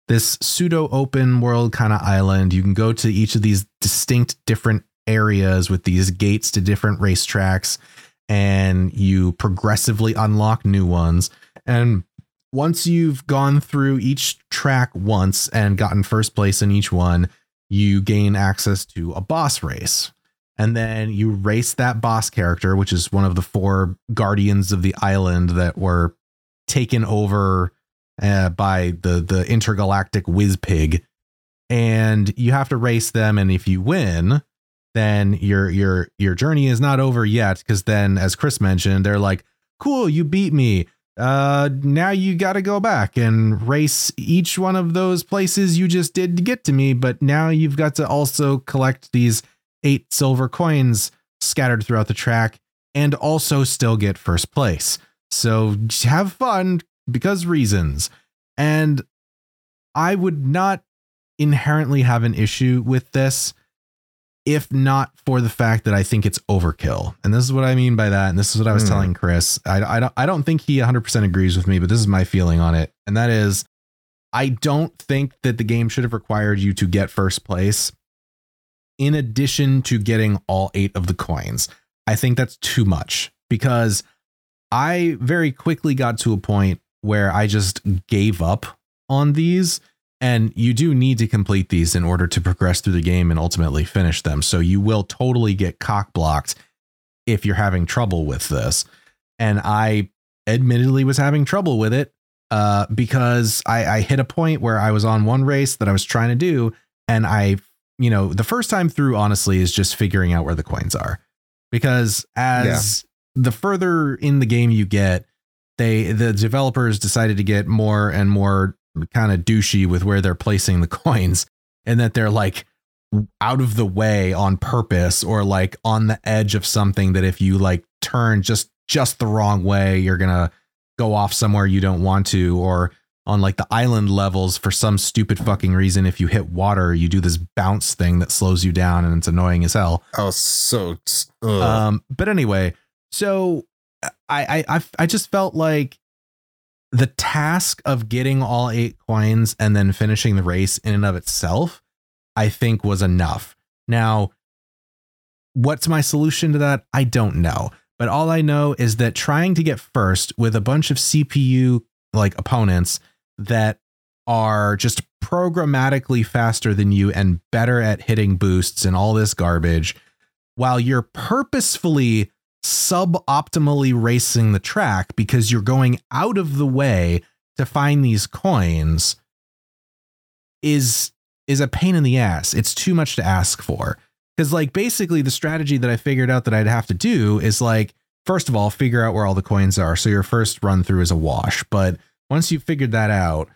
this pseudo open world kind of island. You can go to each of these distinct different areas with these gates to different racetracks, and you progressively unlock new ones. And once you've gone through each track once and gotten first place in each one, you gain access to a boss race. And then you race that boss character, which is one of the four guardians of the island that were taken over by the intergalactic Whizpig. And you have to race them. And if you win, then your journey is not over yet, because then, as Chris mentioned, they're like, cool, you beat me. Now you got to go back and race each one of those places you just did to get to me. But now you've got to also collect these 8 silver coins scattered throughout the track and also still get first place. So have fun, because reasons. And I would not inherently have an issue with this, if not for the fact that I think it's overkill. And this is what I mean by that. And this is what I was telling Chris. I don't think he 100% agrees with me, but this is my feeling on it. And that is, I don't think that the game should have required you to get first place in addition to getting all 8 of the coins. I think that's too much, because I very quickly got to a point where I just gave up on these. And you do need to complete these in order to progress through the game and ultimately finish them. So you will totally get cock blocked if you're having trouble with this. And I admittedly was having trouble with it because I hit a point where I was on one race that I was trying to do. And I, you know, the first time through, honestly, is just figuring out where the coins are, because as the further in the game you get, the developers decided to get more and more kind of douchey with where they're placing the coins, and that they're like out of the way on purpose, or like on the edge of something that if you like turn just the wrong way, you're gonna go off somewhere you don't want to, or on like the island levels for some stupid fucking reason. If you hit water, you do this bounce thing that slows you down, and it's annoying as hell. Oh, so but anyway, so I just felt like the task of getting all 8 coins and then finishing the race in and of itself, I think, was enough. Now, what's my solution to that? I don't know. But all I know is that trying to get first with a bunch of CPU like opponents that are just programmatically faster than you and better at hitting boosts and all this garbage, while you're purposefully suboptimally racing the track because you're going out of the way to find these coins, is a pain in the ass. It's too much to ask for, because like basically the strategy that I figured out that I'd have to do is like, first of all, figure out where all the coins are. So your first run through is a wash. But once you've figured that out,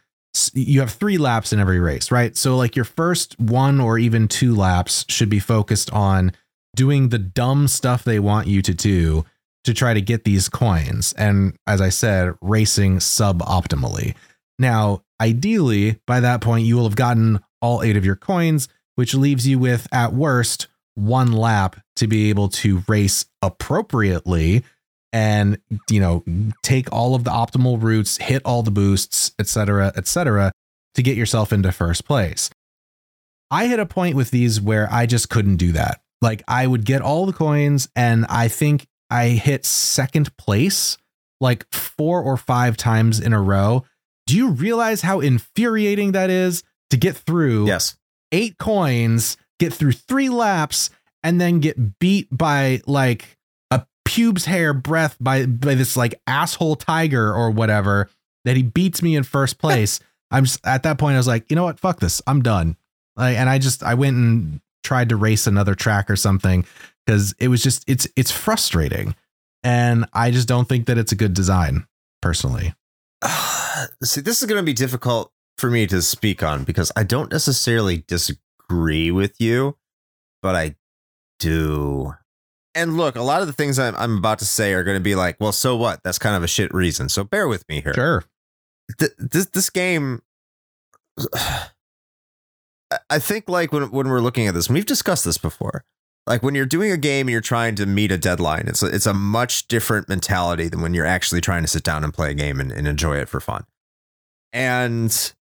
you have 3 laps in every race, right? So like your first 1 or even 2 laps should be focused on doing the dumb stuff they want you to do to try to get these coins. And as I said, racing suboptimally. Now, ideally, by that point, you will have gotten all 8 of your coins, which leaves you with, at worst, 1 lap to be able to race appropriately and, you know, take all of the optimal routes, hit all the boosts, et cetera, to get yourself into first place. I hit a point with these where I just couldn't do that. Like I would get all the coins, and I think I hit second place like 4 or 5 times in a row Do you realize how infuriating that is to get through 8 coins, get through 3 laps, and then get beat by like a pube's hair breadth by this like asshole tiger or whatever, that he beats me in first place. I'm just, at that point, I was like, you know what? Fuck this. I'm done. And I went and tried to race another track or something, because it was just, it's frustrating. And I just don't think that it's a good design personally. See, this is going to be difficult for me to speak on, because I don't necessarily disagree with you, but I do. And look, a lot of the things I'm about to say are going to be like, well, so what? That's kind of a shit reason. So bear with me here. Sure. This game, I think, like when we're looking at this, and we've discussed this before, like when you're doing a game and you're trying to meet a deadline, it's a much different mentality than when you're actually trying to sit down and play a game and enjoy it for fun. And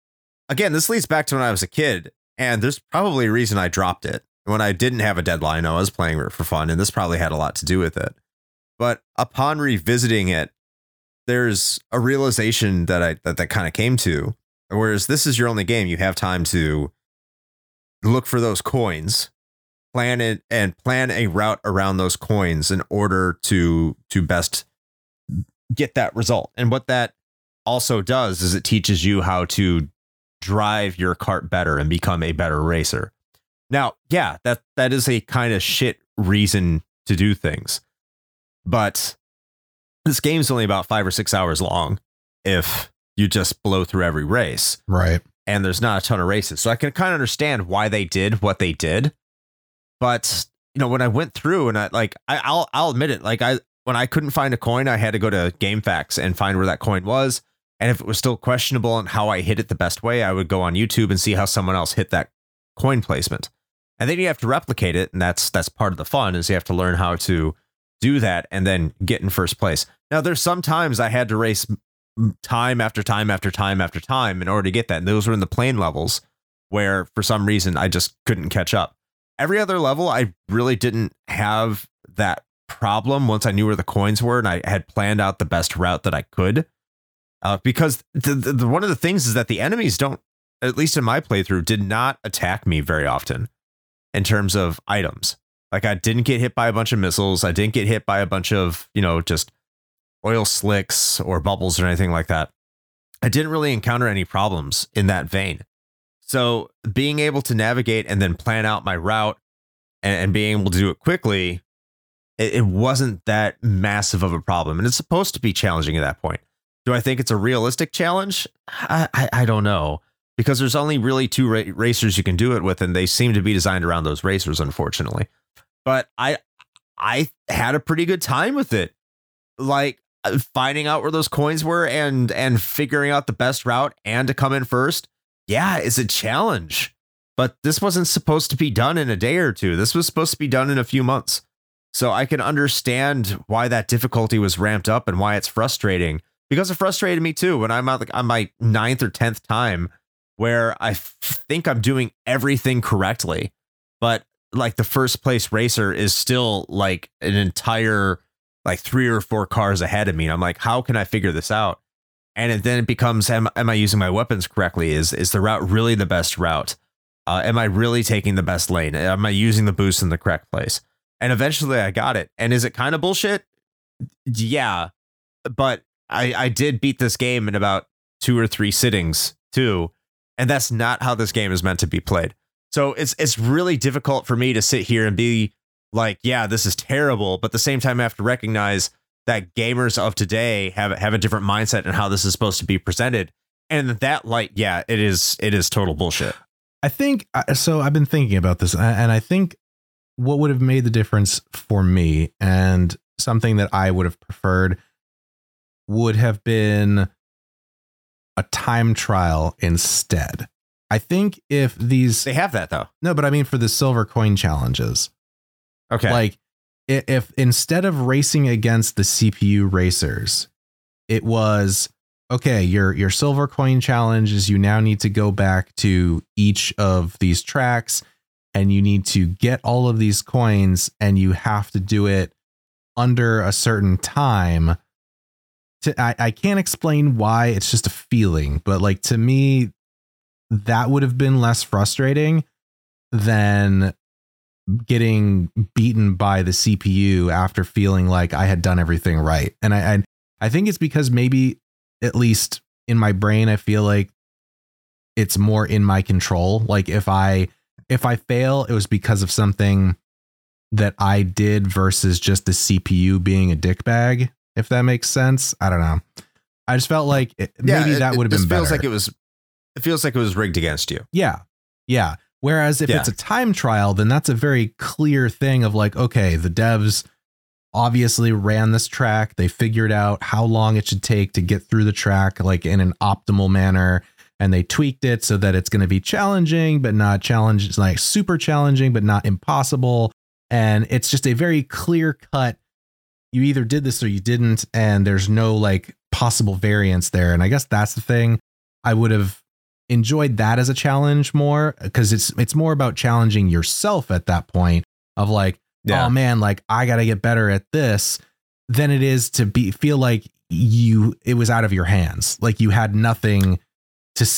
again, this leads back to when I was a kid, and there's probably a reason I dropped it. When I didn't have a deadline, I was playing it for fun, and this probably had a lot to do with it. But upon revisiting it, there's a realization that kind of came to, whereas this is your only game. You have time to look for those coins, plan it, and plan a route around those coins in order to best get that result. And what that also does is it teaches you how to drive your cart better and become a better racer. Now, yeah, that is a kind of shit reason to do things, but this game's only about 5 or 6 hours long if you just blow through every race. Right. And there's not a ton of races. So I can kind of understand why they did what they did. But, you know, when I went through and I'll admit it, like when I couldn't find a coin, I had to go to GameFAQs and find where that coin was. And if it was still questionable on how I hit it the best way, I would go on YouTube and see how someone else hit that coin placement. And then you have to replicate it. And that's part of the fun, is you have to learn how to do that and then get in first place. Now, there's some times I had to race time after time after time after time in order to get that. And those were in the plane levels where for some reason I just couldn't catch up. Every other level, I really didn't have that problem once I knew where the coins were and I had planned out the best route that I could. Because one of the things is that the enemies don't, at least in my playthrough, did not attack me very often in terms of items. Like, I didn't get hit by a bunch of missiles. I didn't get hit by a bunch of, you know, just oil slicks or bubbles or anything like that. I didn't really encounter any problems in that vein. So being able to navigate and then plan out my route and being able to do it quickly, it wasn't that massive of a problem. And it's supposed to be challenging at that point. Do I think it's a realistic challenge? I don't know, because there's only really 2 racers you can do it with, and they seem to be designed around those racers, unfortunately. But I had a pretty good time with it, like finding out where those coins were and figuring out the best route and to come in first. Yeah, it's a challenge, but this wasn't supposed to be done in a day or two. This was supposed to be done in a few months. So I can understand why that difficulty was ramped up and why it's frustrating, because it frustrated me too when I'm on my 9th or 10th time where I think I'm doing everything correctly, but like the first place racer is still like an entire like 3 or 4 cars ahead of me. And I'm like, how can I figure this out? And then it becomes, am I using my weapons correctly? Is the route really the best route? Am I really taking the best lane? Am I using the boost in the correct place? And eventually I got it. And is it kind of bullshit? Yeah, but I did beat this game in about 2 or 3 sittings too. And that's not how this game is meant to be played. So it's really difficult for me to sit here and be like, yeah, this is terrible. But at the same time, I have to recognize that gamers of today have a different mindset in how this is supposed to be presented. And that light, yeah, it is total bullshit. I think so. I've been thinking about this, and I think what would have made the difference for me and something that I would have preferred would have been a time trial instead. I think if they have that though. No, but I mean for the silver coin challenges. Okay. Like if instead of racing against the CPU racers, it was, okay, your silver coin challenge is you now need to go back to each of these tracks and you need to get all of these coins and you have to do it under a certain time I can't explain why, it's just a feeling, but like to me, that would have been less frustrating than getting beaten by the CPU after feeling like I had done everything right. And I think it's because maybe at least in my brain, I feel like it's more in my control. Like if I fail, it was because of something that I did versus just the CPU being a dickbag, if that makes sense. I don't know. I just felt like that would have been better. It feels like it was rigged against you. Yeah. Yeah. Whereas if it's a time trial, then that's a very clear thing of like, okay, the devs obviously ran this track. They figured out how long it should take to get through the track, like in an optimal manner. And they tweaked it so that it's going to be challenging, but not challenging, like super challenging, but not impossible. And it's just a very clear cut. You either did this or you didn't. And there's no like possible variance there. And I guess that's the thing. I would have enjoyed that as a challenge more, because it's more about challenging yourself at that point of like, oh man, like I got to get better at this than it is to feel like it was out of your hands. Like you had nothing.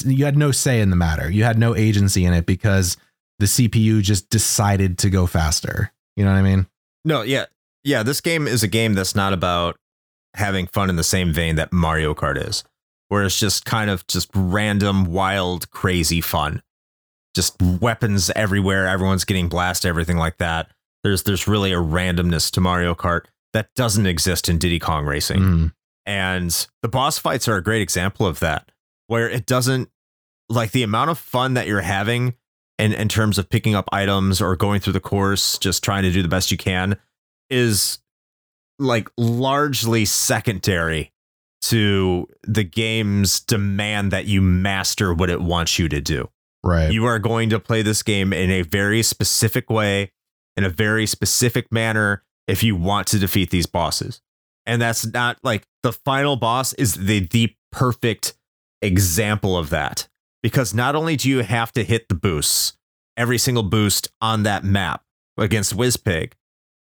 You had no say in the matter. You had no agency in it because the CPU just decided to go faster. You know what I mean? No, yeah. Yeah, this game is a game that's not about having fun in the same vein that Mario Kart is, where it's just kind of just random, wild, crazy fun. Just weapons everywhere. Everyone's getting blasted, everything like that. There's really a randomness to Mario Kart that doesn't exist in Diddy Kong Racing. Mm. And the boss fights are a great example of that, where it doesn't, like the amount of fun that you're having in terms of picking up items or going through the course, just trying to do the best you can, is like largely secondary to the game's demand that you master what it wants you to do. Right. You are going to play this game in a very specific way, in a very specific manner, if you want to defeat these bosses. And that's not like the final boss is the perfect example of that, because not only do you have to hit the boosts, every single boost on that map against Whizpig,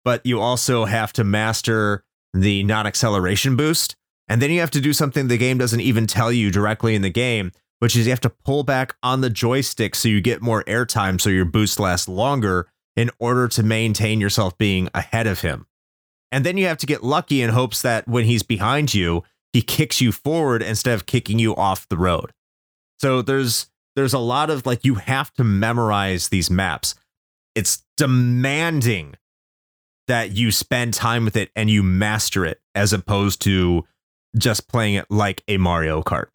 but you also have to master the non-acceleration boost, and then you have to do something the game doesn't even tell you directly in the game, which is you have to pull back on the joystick so you get more airtime so your boost lasts longer in order to maintain yourself being ahead of him. And then you have to get lucky in hopes that when he's behind you, he kicks you forward instead of kicking you off the road. So there's a lot of like, you have to memorize these maps. It's demanding that you spend time with it and you master it, as opposed to just playing it like a Mario Kart.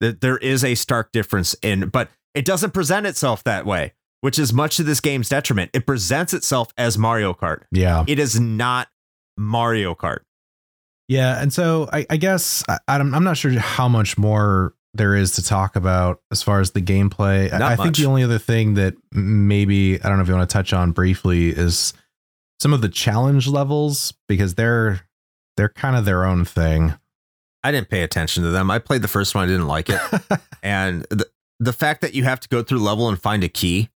There is a stark difference but it doesn't present itself that way, which is much to this game's detriment. It presents itself as Mario Kart. Yeah, it is not Mario Kart. Yeah. And so I guess I'm not sure how much more there is to talk about as far as the gameplay. I think the only other thing that maybe, I don't know if you want to touch on briefly, is some of the challenge levels, because they're kind of their own thing. I didn't pay attention to them. I played the first one. I didn't like it. And the fact that you have to go through level and find a key.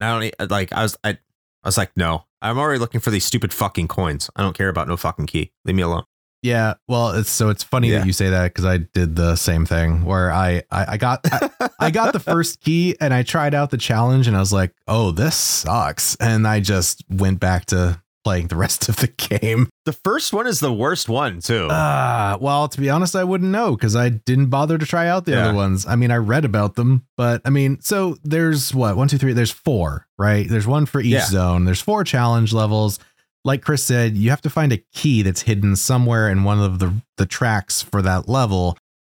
I was like, no, I'm already looking for these stupid fucking coins. I don't care about no fucking key. Leave me alone. Yeah, well, it's funny that you say that, because I did the same thing where I got the first key and I tried out the challenge and I was like, oh, this sucks. And I just went back to playing the rest of the game. The first one is the worst one, too. Well, to be honest, I wouldn't know, because I didn't bother to try out the other ones. I mean, I read about them, but I mean, so there's what? 1, 2, 3. There's 4, right? There's one for each zone. There's 4 challenge levels. Like Chris said, you have to find a key that's hidden somewhere in one of the tracks for that level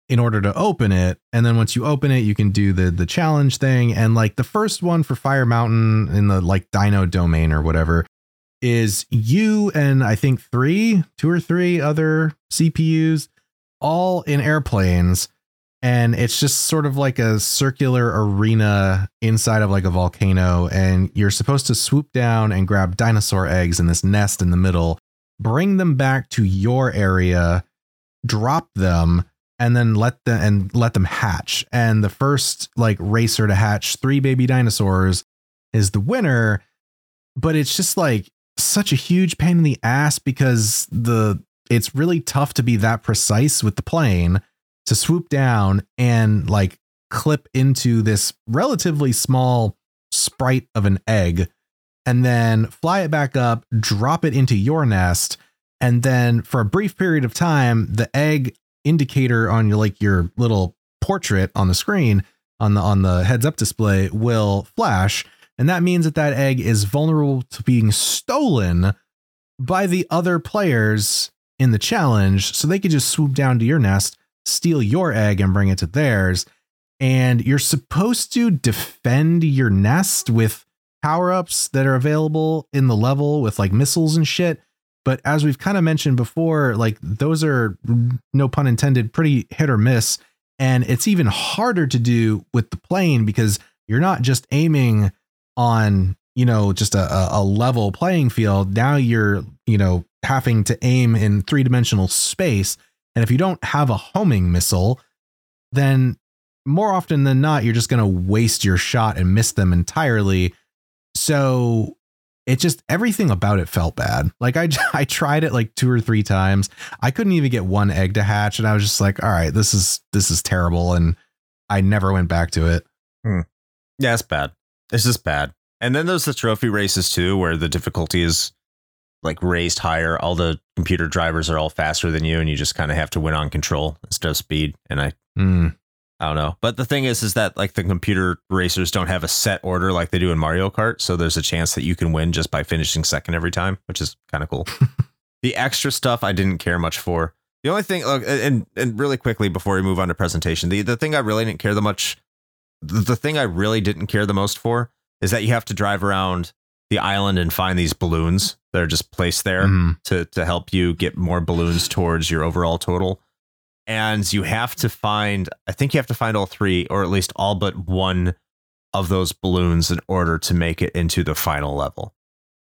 in order to open it. And then once you open it, you can do the challenge thing. And like the first one for Fire Mountain in the like Dino Domain or whatever is you and I think 2 or 3 other CPUs all in airplanes. And it's just sort of like a circular arena inside of like a volcano. And you're supposed to swoop down and grab dinosaur eggs in this nest in the middle, bring them back to your area, drop them, and then let them hatch. And the first like racer to hatch 3 baby dinosaurs is the winner. But it's just like such a huge pain in the ass, because the it's really tough to be that precise with the plane to swoop down and like clip into this relatively small sprite of an egg and then fly it back up, drop it into your nest. And then for a brief period of time, the egg indicator on your, like your little portrait on the screen on the heads up display will flash. And that means that that egg is vulnerable to being stolen by the other players in the challenge. So they could just swoop down to your nest, steal your egg and bring it to theirs. And you're supposed to defend your nest with power-ups that are available in the level with like missiles and shit. But as we've kind of mentioned before, like those are, no pun intended, pretty hit or miss. And it's even harder to do with the plane because you're not just aiming on, you know, just a level playing field. Now you're, you know, having to aim in three-dimensional space. And if you don't have a homing missile, then more often than not, you're just going to waste your shot and miss them entirely. So it just, everything about it felt bad. Like I tried it like 2 or 3 times. I couldn't even get one egg to hatch. And I was just like, all right, this is terrible. And I never went back to it. Yeah, it's bad. It's just bad. And then there's the trophy races too, where the difficulty is like raised higher. All the computer drivers are all faster than you. And you just kind of have to win on control instead of speed. And I don't know. But the thing is that like the computer racers don't have a set order like they do in Mario Kart. So there's a chance that you can win just by finishing second every time, which is kind of cool. The extra stuff I didn't care much for. The only thing, look, and really quickly before we move on to presentation, the thing I really didn't care that much. The thing I really didn't care the most for is that you have to drive around the island and find these balloons that are just placed there to help you get more balloons towards your overall total. And you have to find, I think you have to find all 3 or at least all but one of those balloons in order to make it into the final level.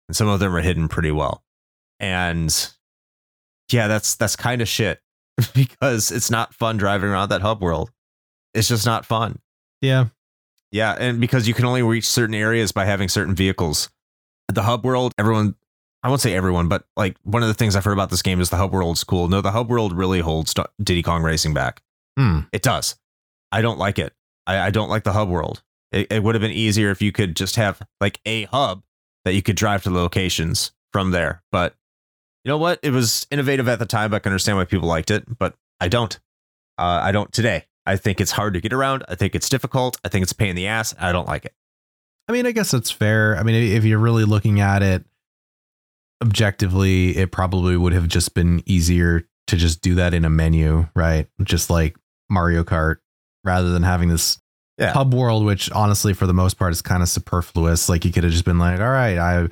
And some of them are hidden pretty well. And yeah, that's kind of shit because it's not fun driving around that hub world. It's just not fun. Yeah. Yeah. And because you can only reach certain areas by having certain vehicles. The hub world, everyone, I won't say everyone, but like one of the things I've heard about this game is the hub world's cool. No, the hub world really holds Diddy Kong Racing back. It does. I don't like it. I don't like the hub world. It would have been easier if you could just have like a hub that you could drive to locations from there. But you know what? It was innovative at the time. But I can understand why people liked it, but I don't. I don't today. I think it's hard to get around. I think it's difficult. I think it's a pain in the ass. I don't like it. I mean, I guess that's fair. I mean, if you're really looking at it, objectively, it probably would have just been easier to just do that in a menu, right? Just like Mario Kart, rather than having this hub world, which honestly, for the most part, is kind of superfluous. Like you could have just been like, all right, I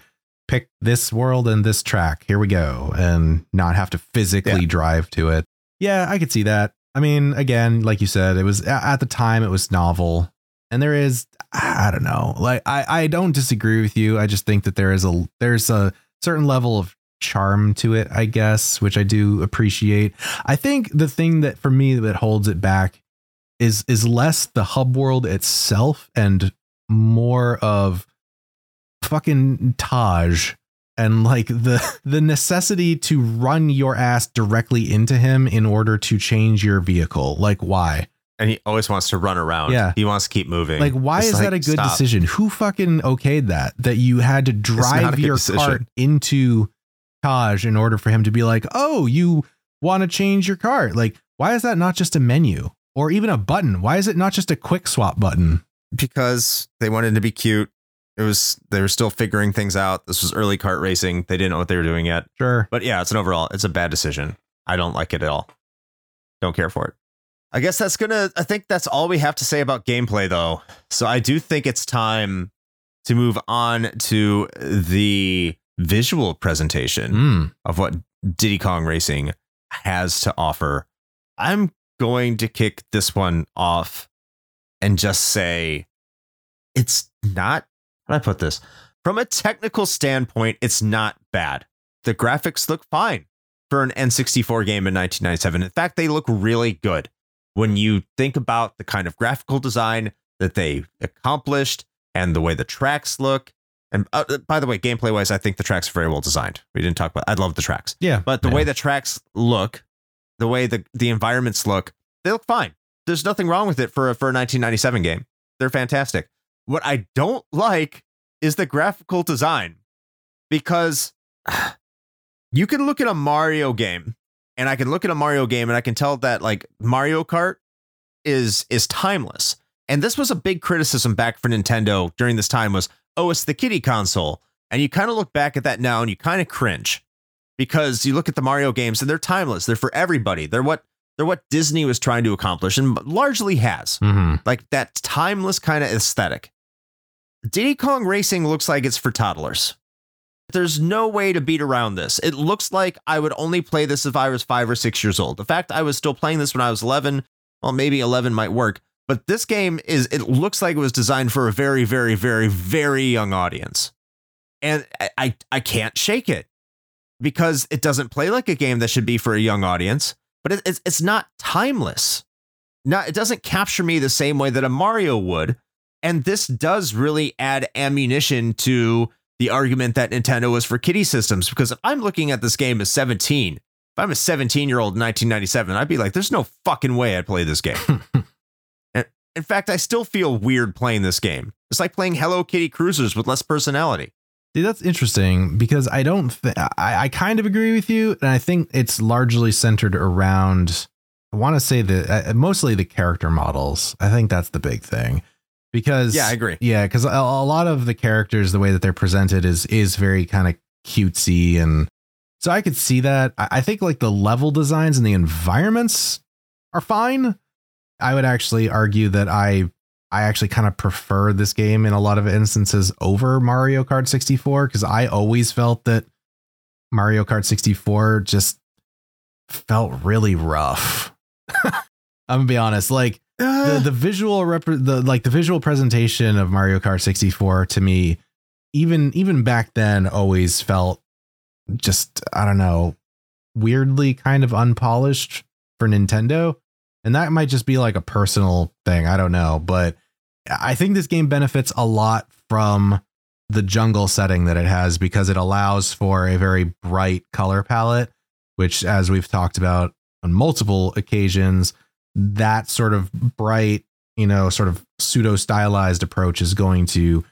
picked this world and this track. Here we go. And not have to physically drive to it. Yeah, I could see that. I mean, again, like you said, it was at the time it was novel. And there is, I don't know, like I don't disagree with you. I just think that there's a certain level of charm to it, I guess, which I do appreciate. I think the thing that for me that holds it back is less the hub world itself and more of fucking Taj and like the necessity to run your ass directly into him in order to change your vehicle. Like, why? And he always wants to run around. Yeah. He wants to keep moving. Like, why is that a good decision? Who fucking okayed that you had to drive your cart into Taj in order for him to be like, oh, you want to change your cart? Like, why is that not just a menu or even a button? Why is it not just a quick swap button? Because they wanted to be cute. They were still figuring things out. This was early kart racing. They didn't know what they were doing yet. Sure. But yeah, it's a bad decision. I don't like it at all. Don't care for it. I guess I think that's all we have to say about gameplay, though. So I do think it's time to move on to the visual presentation of what Diddy Kong Racing has to offer. I'm going to kick this one off and just say it's not. How do I put this? From a technical standpoint, it's not bad. The graphics look fine for an N64 game in 1997. In fact, they look really good. When you think about the kind of graphical design that they accomplished and the way the tracks look And by the way, gameplay wise, I think the tracks are very well designed. We didn't talk about, I love the tracks. Yeah. But the way the tracks look, the way the environments look, they look fine. There's nothing wrong with it for a 1997 game. They're fantastic. What I don't like is the graphical design, because you can look at a Mario game and I can look at a Mario game and I can tell that like Mario Kart is timeless. And this was a big criticism back for Nintendo during this time was, oh, it's the kiddie console. And you kind of look back at that now and you kind of cringe, because you look at the Mario games and they're timeless. They're for everybody. They're what Disney was trying to accomplish and largely has, like that timeless kind of aesthetic. Diddy Kong Racing looks like it's for toddlers. There's no way to beat around this. It looks like I would only play this if I was 5 or 6 years old. The fact I was still playing this when I was 11, well, maybe 11 might work. But this game it looks like it was designed for a very, very, very, very young audience. And I can't shake it, because it doesn't play like a game that should be for a young audience, but it's not timeless. It doesn't capture me the same way that a Mario would. And this does really add ammunition to the argument that Nintendo was for kiddie systems, because if I'm looking at this game as 17, if I'm a 17-year-old in 1997, I'd be like, there's no fucking way I'd play this game. In fact, I still feel weird playing this game. It's like playing Hello Kitty Cruisers with less personality. Dude, that's interesting, because I don't I kind of agree with you. And I think it's largely centered around, I want to say that mostly the character models. I think that's the big thing, because. Yeah, I agree. Yeah, because a lot of the characters, the way that they're presented is very kind of cutesy. And so I could see that. I think like the level designs and the environments are fine. I would actually argue that I actually kind of prefer this game in a lot of instances over Mario Kart 64, because I always felt that Mario Kart 64 just felt really rough. I'm gonna be honest, like the visual presentation of Mario Kart 64 to me, even back then, always felt just, I don't know, weirdly kind of unpolished for Nintendo. And that might just be like a personal thing. I don't know. But I think this game benefits a lot from the jungle setting that it has, because it allows for a very bright color palette, which, as we've talked about on multiple occasions, that sort of bright, sort of pseudo stylized approach is going to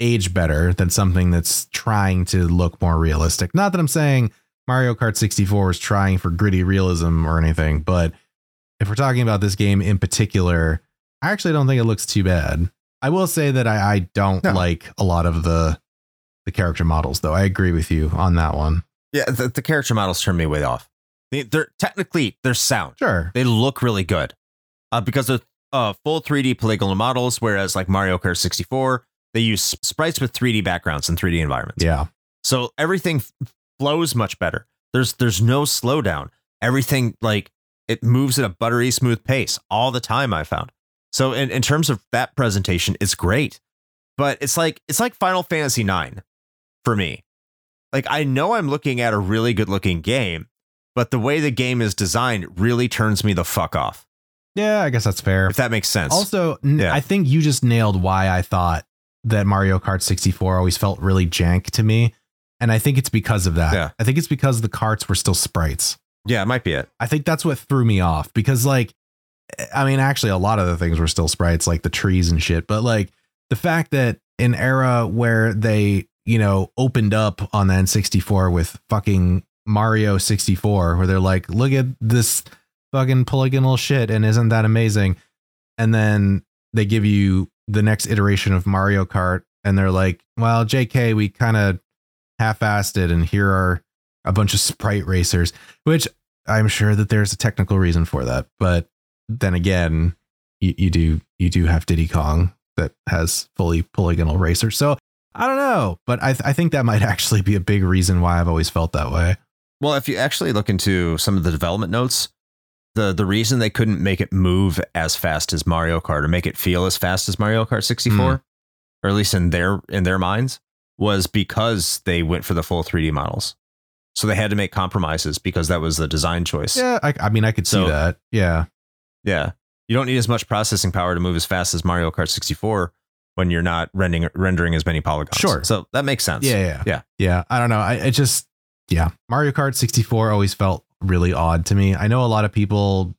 age better than something that's trying to look more realistic. Not that I'm saying Mario Kart 64 is trying for gritty realism or anything, but if we're talking about this game in particular, I actually don't think it looks too bad. I will say that I don't like a lot of the character models, though. I agree with you on that one. Yeah, the character models turn me way off. They're technically, they're sound. Sure. They look really good because they're full 3D polygonal models, whereas like Mario Kart 64, they use sprites with 3D backgrounds and 3D environments. Yeah. So everything flows much better. There's no slowdown. Everything like. It moves at a buttery smooth pace all the time, I found. So in terms of that presentation, it's great. But it's like Final Fantasy IX for me. Like, I know I'm looking at a really good looking game, but the way the game is designed really turns me the fuck off. Yeah, I guess that's fair. If that makes sense. Also, I think you just nailed why I thought that Mario Kart 64 always felt really jank to me. And I think it's because of that. Yeah. I think it's because the carts were still sprites. Yeah, it might be it. I think that's what threw me off, because actually a lot of the things were still sprites, like the trees and shit. But like the fact that an era where they, opened up on the N64 with fucking Mario 64, where they're like, look at this fucking polygonal shit. And isn't that amazing? And then they give you the next iteration of Mario Kart. And they're like, well, JK, we kind of half-assed it. And here are a bunch of sprite racers, which I'm sure that there's a technical reason for that. But then again, you do have Diddy Kong that has fully polygonal racers. So I don't know, but I think that might actually be a big reason why I've always felt that way. Well, if you actually look into some of the development notes, the reason they couldn't make it move as fast as Mario Kart or make it feel as fast as Mario Kart 64, or at least in their minds, was because they went for the full 3D models. So they had to make compromises because that was the design choice. Yeah, I could see that. Yeah. Yeah. You don't need as much processing power to move as fast as Mario Kart 64, when you're not rendering as many polygons. Sure. So that makes sense. Yeah. I don't know. I just Mario Kart 64 always felt really odd to me. I know a lot of people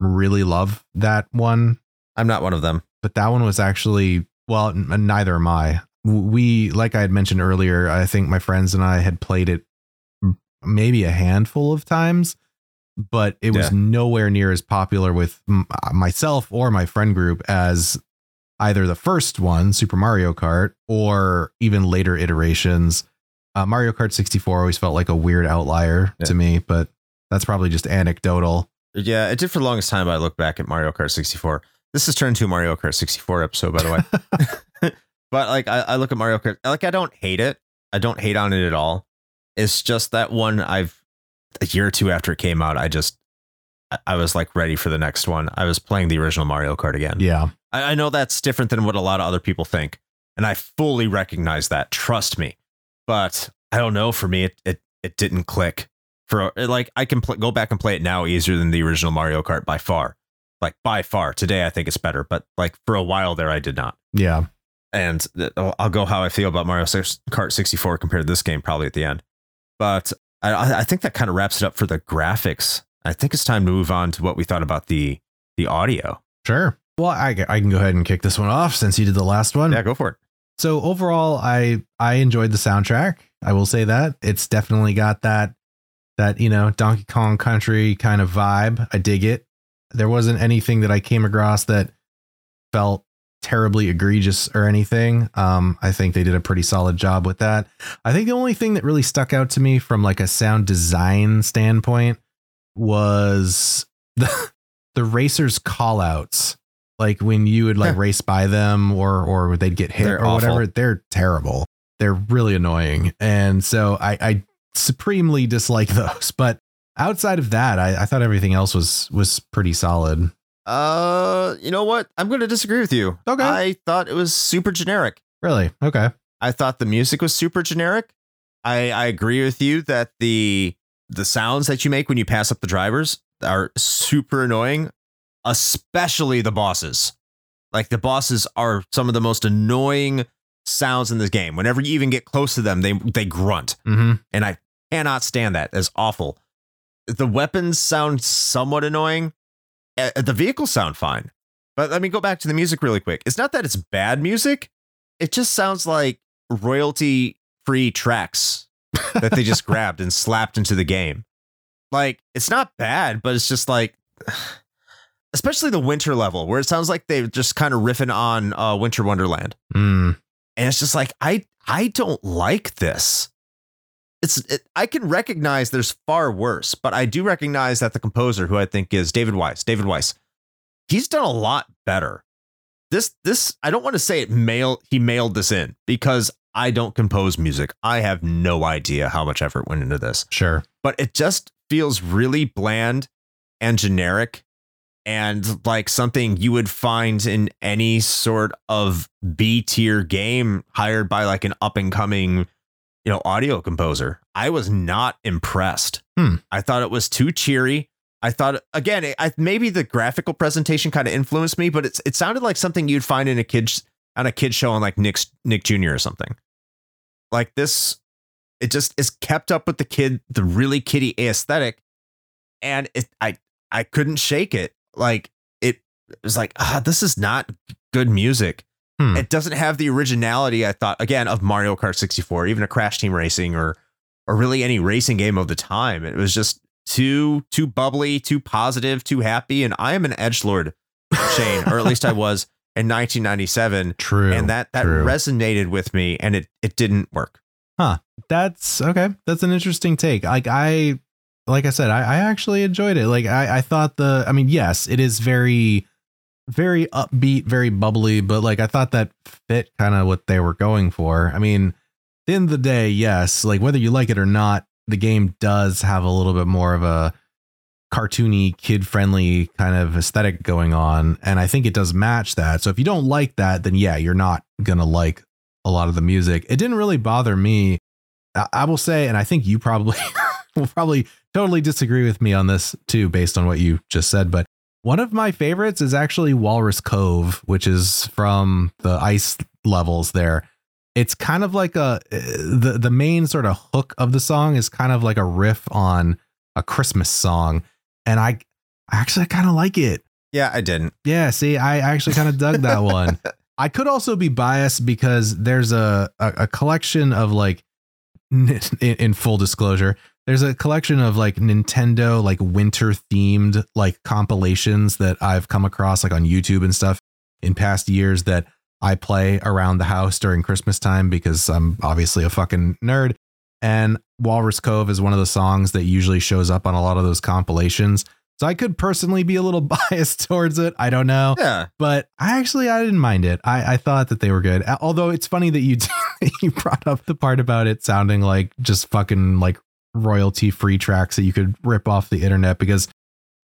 really love that one. I'm not one of them, but that one was actually, well, neither am I. We, like I had mentioned earlier, I think my friends and I had played it maybe a handful of times, but it was nowhere near as popular with myself or my friend group as either the first one, Super Mario Kart, or even later iterations. Mario Kart 64 always felt like a weird outlier to me, but that's probably just anecdotal. Yeah, it did for the longest time. I look back at Mario Kart 64. This is turn 2 Mario Kart 64 episode, by the way. But like, I look at Mario Kart, like, I don't hate it. I don't hate on it at all. It's just that one, a year or two after it came out, I was like ready for the next one. I was playing the original Mario Kart again. Yeah, I know that's different than what a lot of other people think, and I fully recognize that. Trust me. But I don't know. For me, it didn't click. For like, I can go back and play it now easier than the original Mario Kart by far. Like, by far. Today, I think it's better. But like, for a while there, I did not. Yeah. And I'll go how I feel about Mario Kart 64 compared to this game probably at the end. But I think that kind of wraps it up for the graphics. I think it's time to move on to what we thought about the audio. Sure. Well, I can go ahead and kick this one off since you did the last one. Yeah, go for it. So overall, I enjoyed the soundtrack. I will say that it's definitely got that, you know, Donkey Kong Country kind of vibe. I dig it. There wasn't anything that I came across that felt terribly egregious or anything. I think they did a pretty solid job with that. I think the only thing that really stuck out to me from like a sound design standpoint was the racers' call outs. Like when you would like race by them or they'd get hit or whatever, they're terrible. They're really annoying. And so I supremely dislike those. But outside of that, I thought everything else was pretty solid. You know what? I'm going to disagree with you. Okay. I thought it was super generic. Really? Okay. I thought the music was super generic. I agree with you that the sounds that you make when you pass up the drivers are super annoying. Especially the bosses. Like, the bosses are some of the most annoying sounds in this game. Whenever you even get close to them, they grunt. Mm-hmm. And I cannot stand that. It's awful. The weapons sound somewhat annoying. The vehicles sound fine. But let me go back to the music really quick. It's not that it's bad music. It just sounds like royalty-free tracks that they just grabbed and slapped into the game. Like, it's not bad, but it's just like... Especially the winter level, where it sounds like they're just kind of riffing on Winter Wonderland. Mm. And it's just like, I don't like this. I can recognize there's far worse, but I do recognize that the composer, who I think is David Weiss, he's done a lot better. This I don't want to say he mailed this in, because I don't compose music. I have no idea how much effort went into this. Sure. But it just feels really bland and generic. And like something you would find in any sort of B-tier game hired by like an up and coming, you know, audio composer. I was not impressed. I thought it was too cheery. I thought, again, maybe the graphical presentation kind of influenced me, but it sounded like something you'd find in a kid's show on like Nick Jr. or something like this. It just is kept up with the really kiddie aesthetic. And I couldn't shake it. Like, it was like, this is not good music. It doesn't have the originality, I thought, again, of Mario Kart 64, even a Crash Team Racing or really any racing game of the time. It was just too bubbly, too positive, too happy. And I am an edgelord, Shane, or at least I was in 1997. True. And that resonated with me, and it didn't work. Huh. That's okay. That's an interesting take. Like I said, I actually enjoyed it. Like I thought yes, it is very, very upbeat, very bubbly, but like, I thought that fit kind of what they were going for. I mean, at the end of the day, yes, like whether you like it or not, the game does have a little bit more of a cartoony, kid friendly kind of aesthetic going on. And I think it does match that. So if you don't like that, then yeah, you're not going to like a lot of the music. It didn't really bother me. I will say, and I think you probably will probably totally disagree with me on this too, based on what you just said. But one of my favorites is actually Walrus Cove, which is from the Ice levels there. It's kind of like the main sort of hook of the song is kind of like a riff on a Christmas song. And I actually kind of like it. Yeah, I didn't. Yeah. See, I actually kind of dug that one. I could also be biased because there's a collection of like, in full disclosure, there's a collection of like Nintendo, like winter themed, like compilations that I've come across like on YouTube and stuff in past years that I play around the house during Christmas time because I'm obviously a fucking nerd. And Walrus Cove is one of the songs that usually shows up on a lot of those compilations. So I could personally be a little biased towards it. I don't know. Yeah. But I didn't mind it. I thought that they were good. Although it's funny that you brought up the part about it sounding like just fucking like royalty free tracks that you could rip off the internet, because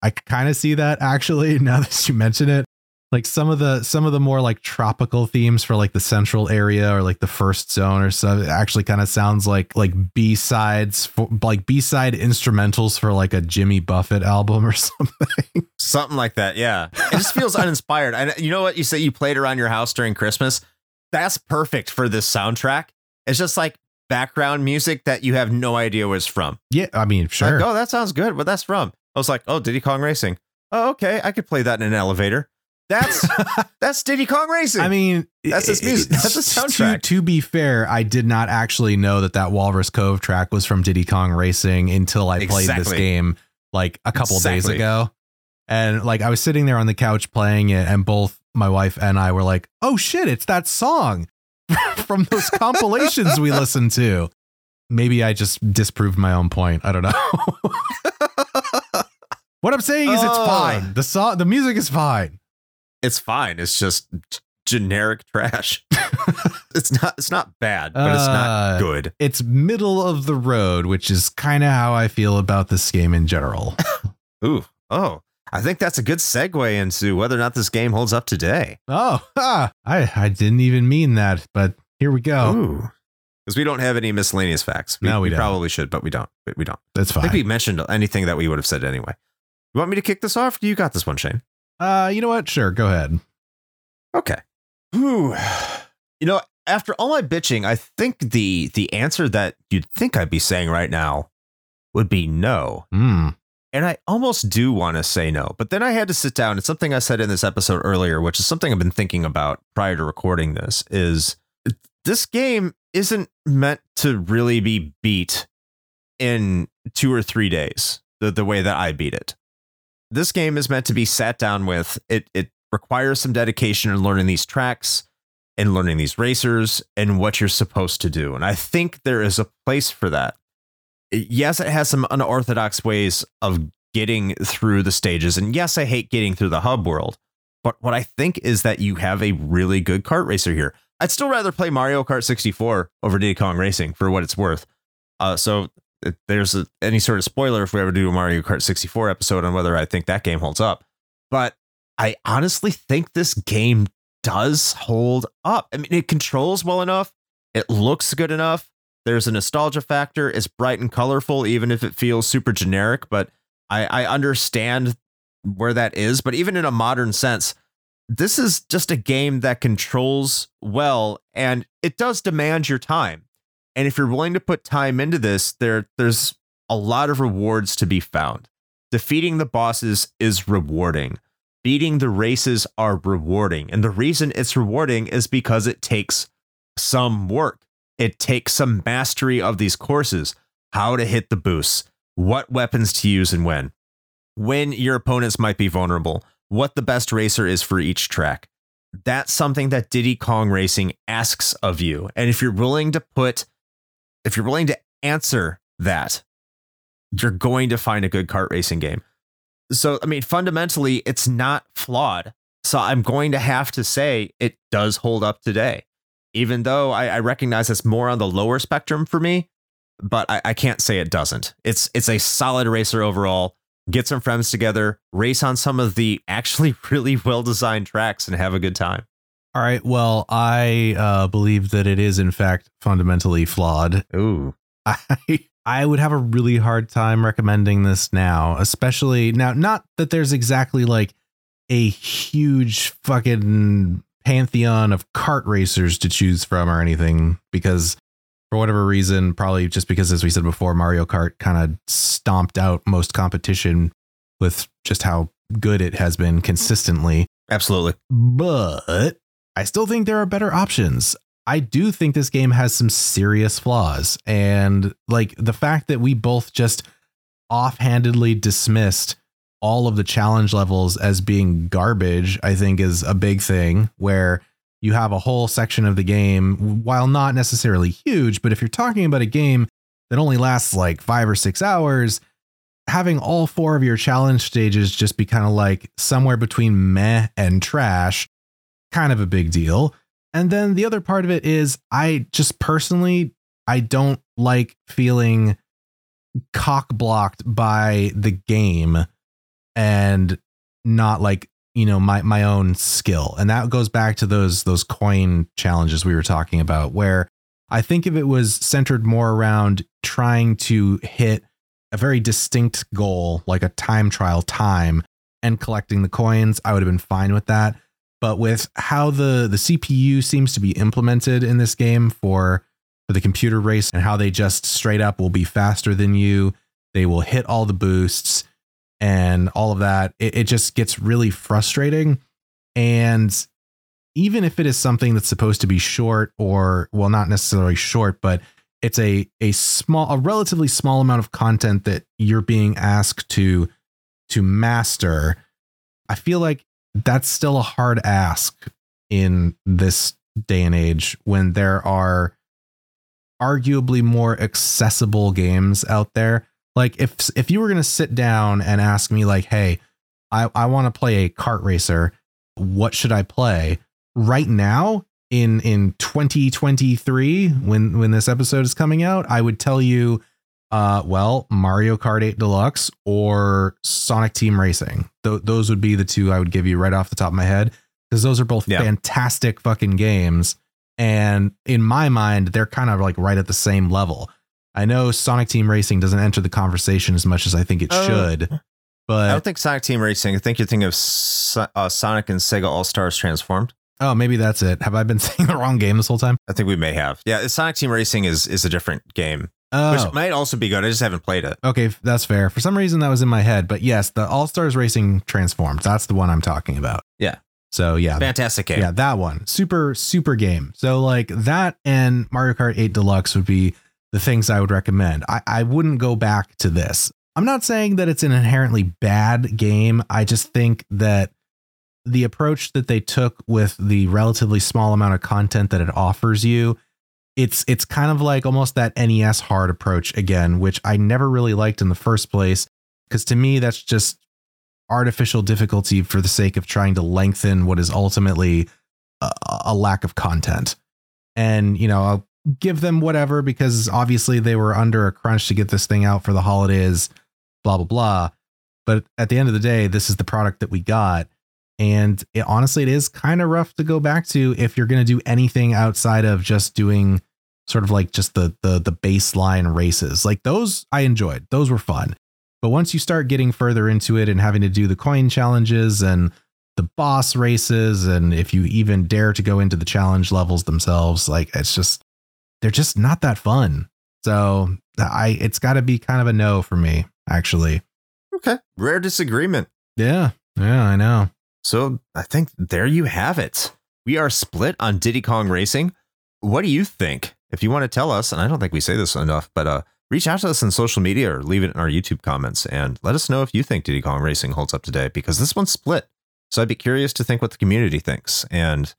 I kind of see that actually now that you mention it. Like some of the more like tropical themes for like the central area or like the first zone or stuff, it actually kind of sounds like B-sides for like B-side instrumentals for like a Jimmy Buffett album or something. Something like that. Yeah. It just feels uninspired. And you know what you say you played around your house during Christmas? That's perfect for this soundtrack. It's just like background music that you have no idea where it's from. Yeah. I mean, sure. Like, oh, that sounds good. But that's from. I was like, oh, Diddy Kong Racing. Oh, okay. I could play that in an elevator. That's Diddy Kong Racing. I mean, that's his music. That's the soundtrack. To be fair, I did not actually know that Walrus Cove track was from Diddy Kong Racing until I played this game like a couple days ago. And like I was sitting there on the couch playing it, and both my wife and I were like, "Oh shit, it's that song from those compilations we listened to." Maybe I just disproved my own point. I don't know. What I'm saying is, it's fine. The music is fine. It's fine. It's just generic trash. It's not bad, but it's not good. It's middle of the road, which is kind of how I feel about this game in general. Ooh. Oh, I think that's a good segue into whether or not this game holds up today. Oh, I didn't even mean that, but here we go. Ooh. Because we don't have any miscellaneous facts. We don't. Probably should, but we don't. That's fine. I think we mentioned anything that we would have said anyway. You want me to kick this off? You got this one, Shane. You know what? Sure. Go ahead. Okay. Whew. You know, after all my bitching, I think the answer that you'd think I'd be saying right now would be no. Mm. And I almost do want to say no, but then I had to sit down. It's something I said in this episode earlier, which is something I've been thinking about prior to recording this, is this game isn't meant to really be beat in 2 or 3 days, the way that I beat it. This game is meant to be sat down with. It requires some dedication in learning these tracks and learning these racers and what you're supposed to do. And I think there is a place for that. Yes, it has some unorthodox ways of getting through the stages. And yes, I hate getting through the hub world. But what I think is that you have a really good kart racer here. I'd still rather play Mario Kart 64 over Diddy Kong Racing for what it's worth. So if there's any sort of spoiler if we ever do a Mario Kart 64 episode on whether I think that game holds up, but I honestly think this game does hold up. I mean, it controls well enough. It looks good enough. There's a nostalgia factor. It's bright and colorful, even if it feels super generic, but I understand where that is. But even in a modern sense, this is just a game that controls well, and it does demand your time. And if you're willing to put time into this, there's a lot of rewards to be found. Defeating the bosses is rewarding. Beating the races are rewarding. And the reason it's rewarding is because it takes some work. It takes some mastery of these courses, how to hit the boosts, what weapons to use and when your opponents might be vulnerable, what the best racer is for each track. That's something that Diddy Kong Racing asks of you. And if you're willing to if you're willing to answer that, you're going to find a good kart racing game. So, I mean, fundamentally, it's not flawed. So I'm going to have to say it does hold up today, even though I recognize it's more on the lower spectrum for me, but I can't say it doesn't. It's a solid racer overall. Get some friends together, race on some of the actually really well-designed tracks and have a good time. All right. Well, I believe that it is, in fact, fundamentally flawed. Ooh, I would have a really hard time recommending this now, especially now. Not that there's exactly like a huge fucking pantheon of kart racers to choose from or anything, because for whatever reason, probably just because, as we said before, Mario Kart kind of stomped out most competition with just how good it has been consistently. Absolutely. But I still think there are better options. I do think this game has some serious flaws, and like the fact that we both just offhandedly dismissed all of the challenge levels as being garbage, I think is a big thing, where you have a whole section of the game, while not necessarily huge, but if you're talking about a game that only lasts like 5 or 6 hours, having all 4 of your challenge stages just be kind of like somewhere between meh and trash, kind of a big deal. And then the other part of it is I just personally, I don't like feeling cock blocked by the game and not like, you know, my own skill. And that goes back to those coin challenges we were talking about, where I think if it was centered more around trying to hit a very distinct goal, like a time trial time and collecting the coins, I would have been fine with that. But with how the CPU seems to be implemented in this game for the computer race, and how they just straight up will be faster than you, they will hit all the boosts and all of that, it just gets really frustrating. And even if it is something that's supposed to be short, or well, not necessarily short, but it's a relatively small amount of content that you're being asked to master, I feel like that's still a hard ask in this day and age, when there are arguably more accessible games out there. Like if you were going to sit down and ask me like, hey, I want to play a kart racer, what should I play right now in 2023, when this episode is coming out, I would tell you, well, Mario Kart 8 Deluxe or Sonic Team Racing. Those would be the 2 I would give you right off the top of my head, because those are both fantastic fucking games. And in my mind, they're kind of like right at the same level. I know Sonic Team Racing doesn't enter the conversation as much as I think it should, but I don't think Sonic Team Racing. I think you're thinking of Sonic and Sega All-Stars Transformed. Oh, maybe that's it. Have I been saying the wrong game this whole time? I think we may have. Yeah, Sonic Team Racing is a different game. Oh. Which might also be good. I just haven't played it. Okay, that's fair. For some reason, that was in my head. But yes, the All-Stars Racing Transformed. That's the one I'm talking about. Yeah. So, yeah. Fantastic game. Yeah, that one. Super, super game. So, like, that and Mario Kart 8 Deluxe would be the things I would recommend. I wouldn't go back to this. I'm not saying that it's an inherently bad game. I just think that the approach that they took with the relatively small amount of content that it offers you, it's kind of like almost that NES hard approach again, which I never really liked in the first place, because to me, that's just artificial difficulty for the sake of trying to lengthen what is ultimately a lack of content. And, you know, I'll give them whatever, because obviously they were under a crunch to get this thing out for the holidays, blah, blah, blah. But at the end of the day, this is the product that we got. And it, honestly, it is kind of rough to go back to if you're going to do anything outside of just doing sort of like just the baseline races. Like those I enjoyed. Those were fun. But once you start getting further into it and having to do the coin challenges and the boss races, and if you even dare to go into the challenge levels themselves, like it's just, they're just not that fun. So it's got to be kind of a no for me, actually. Okay. Rare disagreement. Yeah. Yeah, I know. So I think there you have it. We are split on Diddy Kong Racing. What do you think? If you want to tell us, and I don't think we say this enough, but reach out to us on social media or leave it in our YouTube comments and let us know if you think Diddy Kong Racing holds up today, because this one's split. So I'd be curious to think what the community thinks, and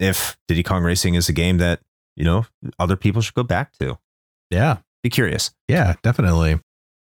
if Diddy Kong Racing is a game that, you know, other people should go back to. Yeah. Be curious. Yeah, definitely.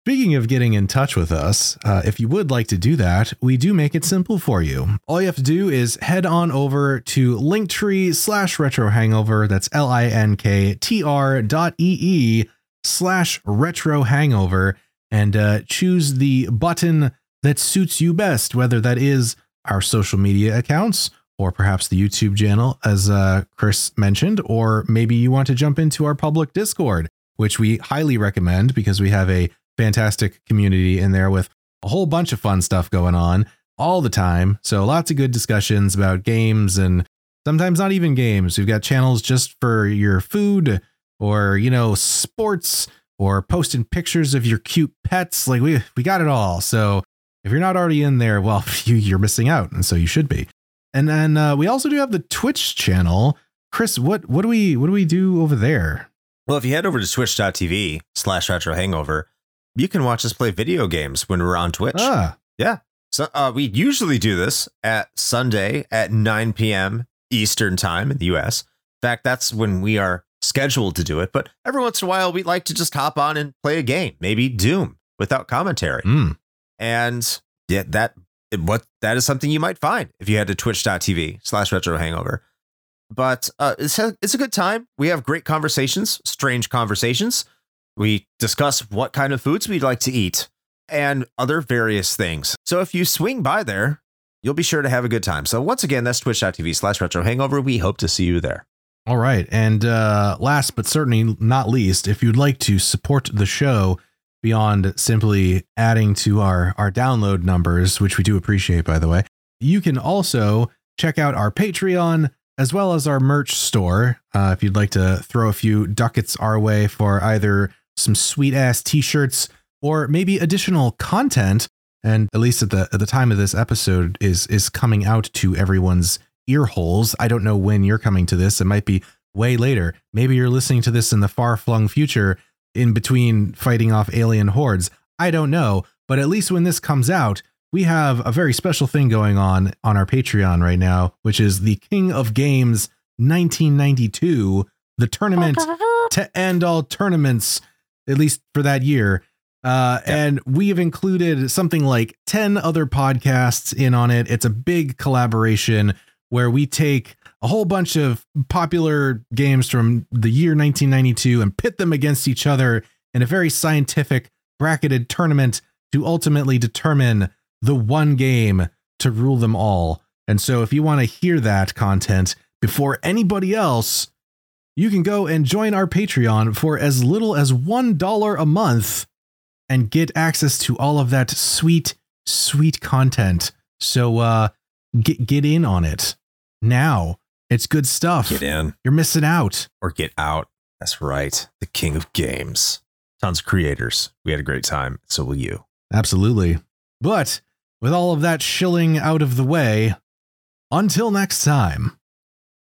Speaking of getting in touch with us, if you would like to do that, we do make it simple for you. All you have to do is head on over to linktree.com/retrohangover. That's linktr.ee/retrohangover, and choose the button that suits you best, whether that is our social media accounts or perhaps the YouTube channel, as Chris mentioned, or maybe you want to jump into our public Discord, which we highly recommend because we have a fantastic community in there with a whole bunch of fun stuff going on all the time. So lots of good discussions about games and sometimes not even games. We've got channels just for your food or, you know, sports or posting pictures of your cute pets. Like we got it all. So if you're not already in there, well, you're missing out. And so you should be. And then we also do have the Twitch channel. Chris, what do we do over there? Well, if you head over to twitch.tv/retrohangover, you can watch us play video games when we're on Twitch. Yeah. So we usually do this at Sunday at 9 p.m. Eastern time in the U.S. In fact, that's when we are scheduled to do it. But every once in a while, we like to just hop on and play a game, maybe Doom without commentary. And yeah, that is something you might find if you head to twitch.tv/retrohangover. But it's a good time. We have great conversations, strange conversations. We discuss what kind of foods we'd like to eat and other various things. So if you swing by there, you'll be sure to have a good time. So once again, that's twitch.tv/retrohangover. We hope to see you there. All right. And last but certainly not least, if you'd like to support the show beyond simply adding to our download numbers, which we do appreciate, by the way, you can also check out our Patreon as well as our merch store. If you'd like to throw a few ducats our way for either some sweet ass T-shirts or maybe additional content. And at least at the time of this episode is coming out to everyone's ear holes. I don't know when you're coming to this. It might be way later. Maybe you're listening to this in the far flung future in between fighting off alien hordes. I don't know. But at least when this comes out, we have a very special thing going on our Patreon right now, which is the King of Games 1992, the tournament to end all tournaments, at least for that year. And we have included something like 10 other podcasts in on it. It's a big collaboration where we take a whole bunch of popular games from the year 1992 and pit them against each other in a very scientific bracketed tournament to ultimately determine the one game to rule them all. And so if you want to hear that content before anybody else, you can go and join our Patreon for as little as $1 a month and get access to all of that sweet, sweet content. So get in on it now. It's good stuff. Get in. You're missing out. Or get out. That's right. The King of Games. Tons of creators. We had a great time. So will you. Absolutely. But with all of that shilling out of the way, until next time.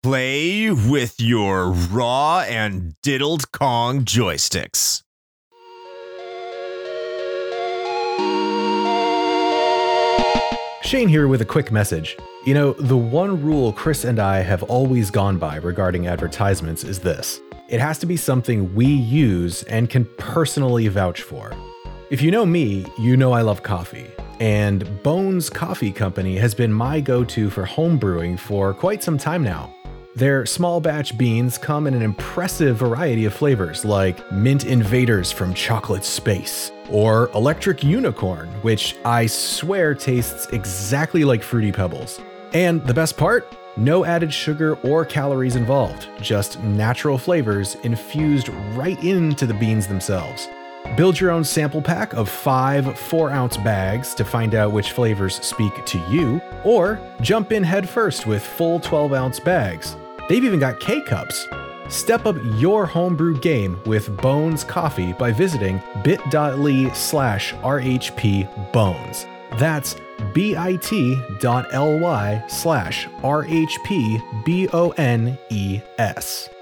Play with your raw and diddled Kong joysticks. Shane here with a quick message. You know, the one rule Chris and I have always gone by regarding advertisements is this. It has to be something we use and can personally vouch for. If you know me, you know I love coffee. And Bones Coffee Company has been my go-to for home brewing for quite some time now. Their small batch beans come in an impressive variety of flavors like Mint Invaders from Chocolate Space or Electric Unicorn, which I swear tastes exactly like Fruity Pebbles. And the best part? No added sugar or calories involved, just natural flavors infused right into the beans themselves. Build your own sample pack of 5 4-ounce bags to find out which flavors speak to you, or jump in head first with full 12-ounce bags. They've even got K-Cups. Step up your homebrew game with Bones Coffee by visiting bit.ly/RHPBones. That's bit.ly/RHPBONES.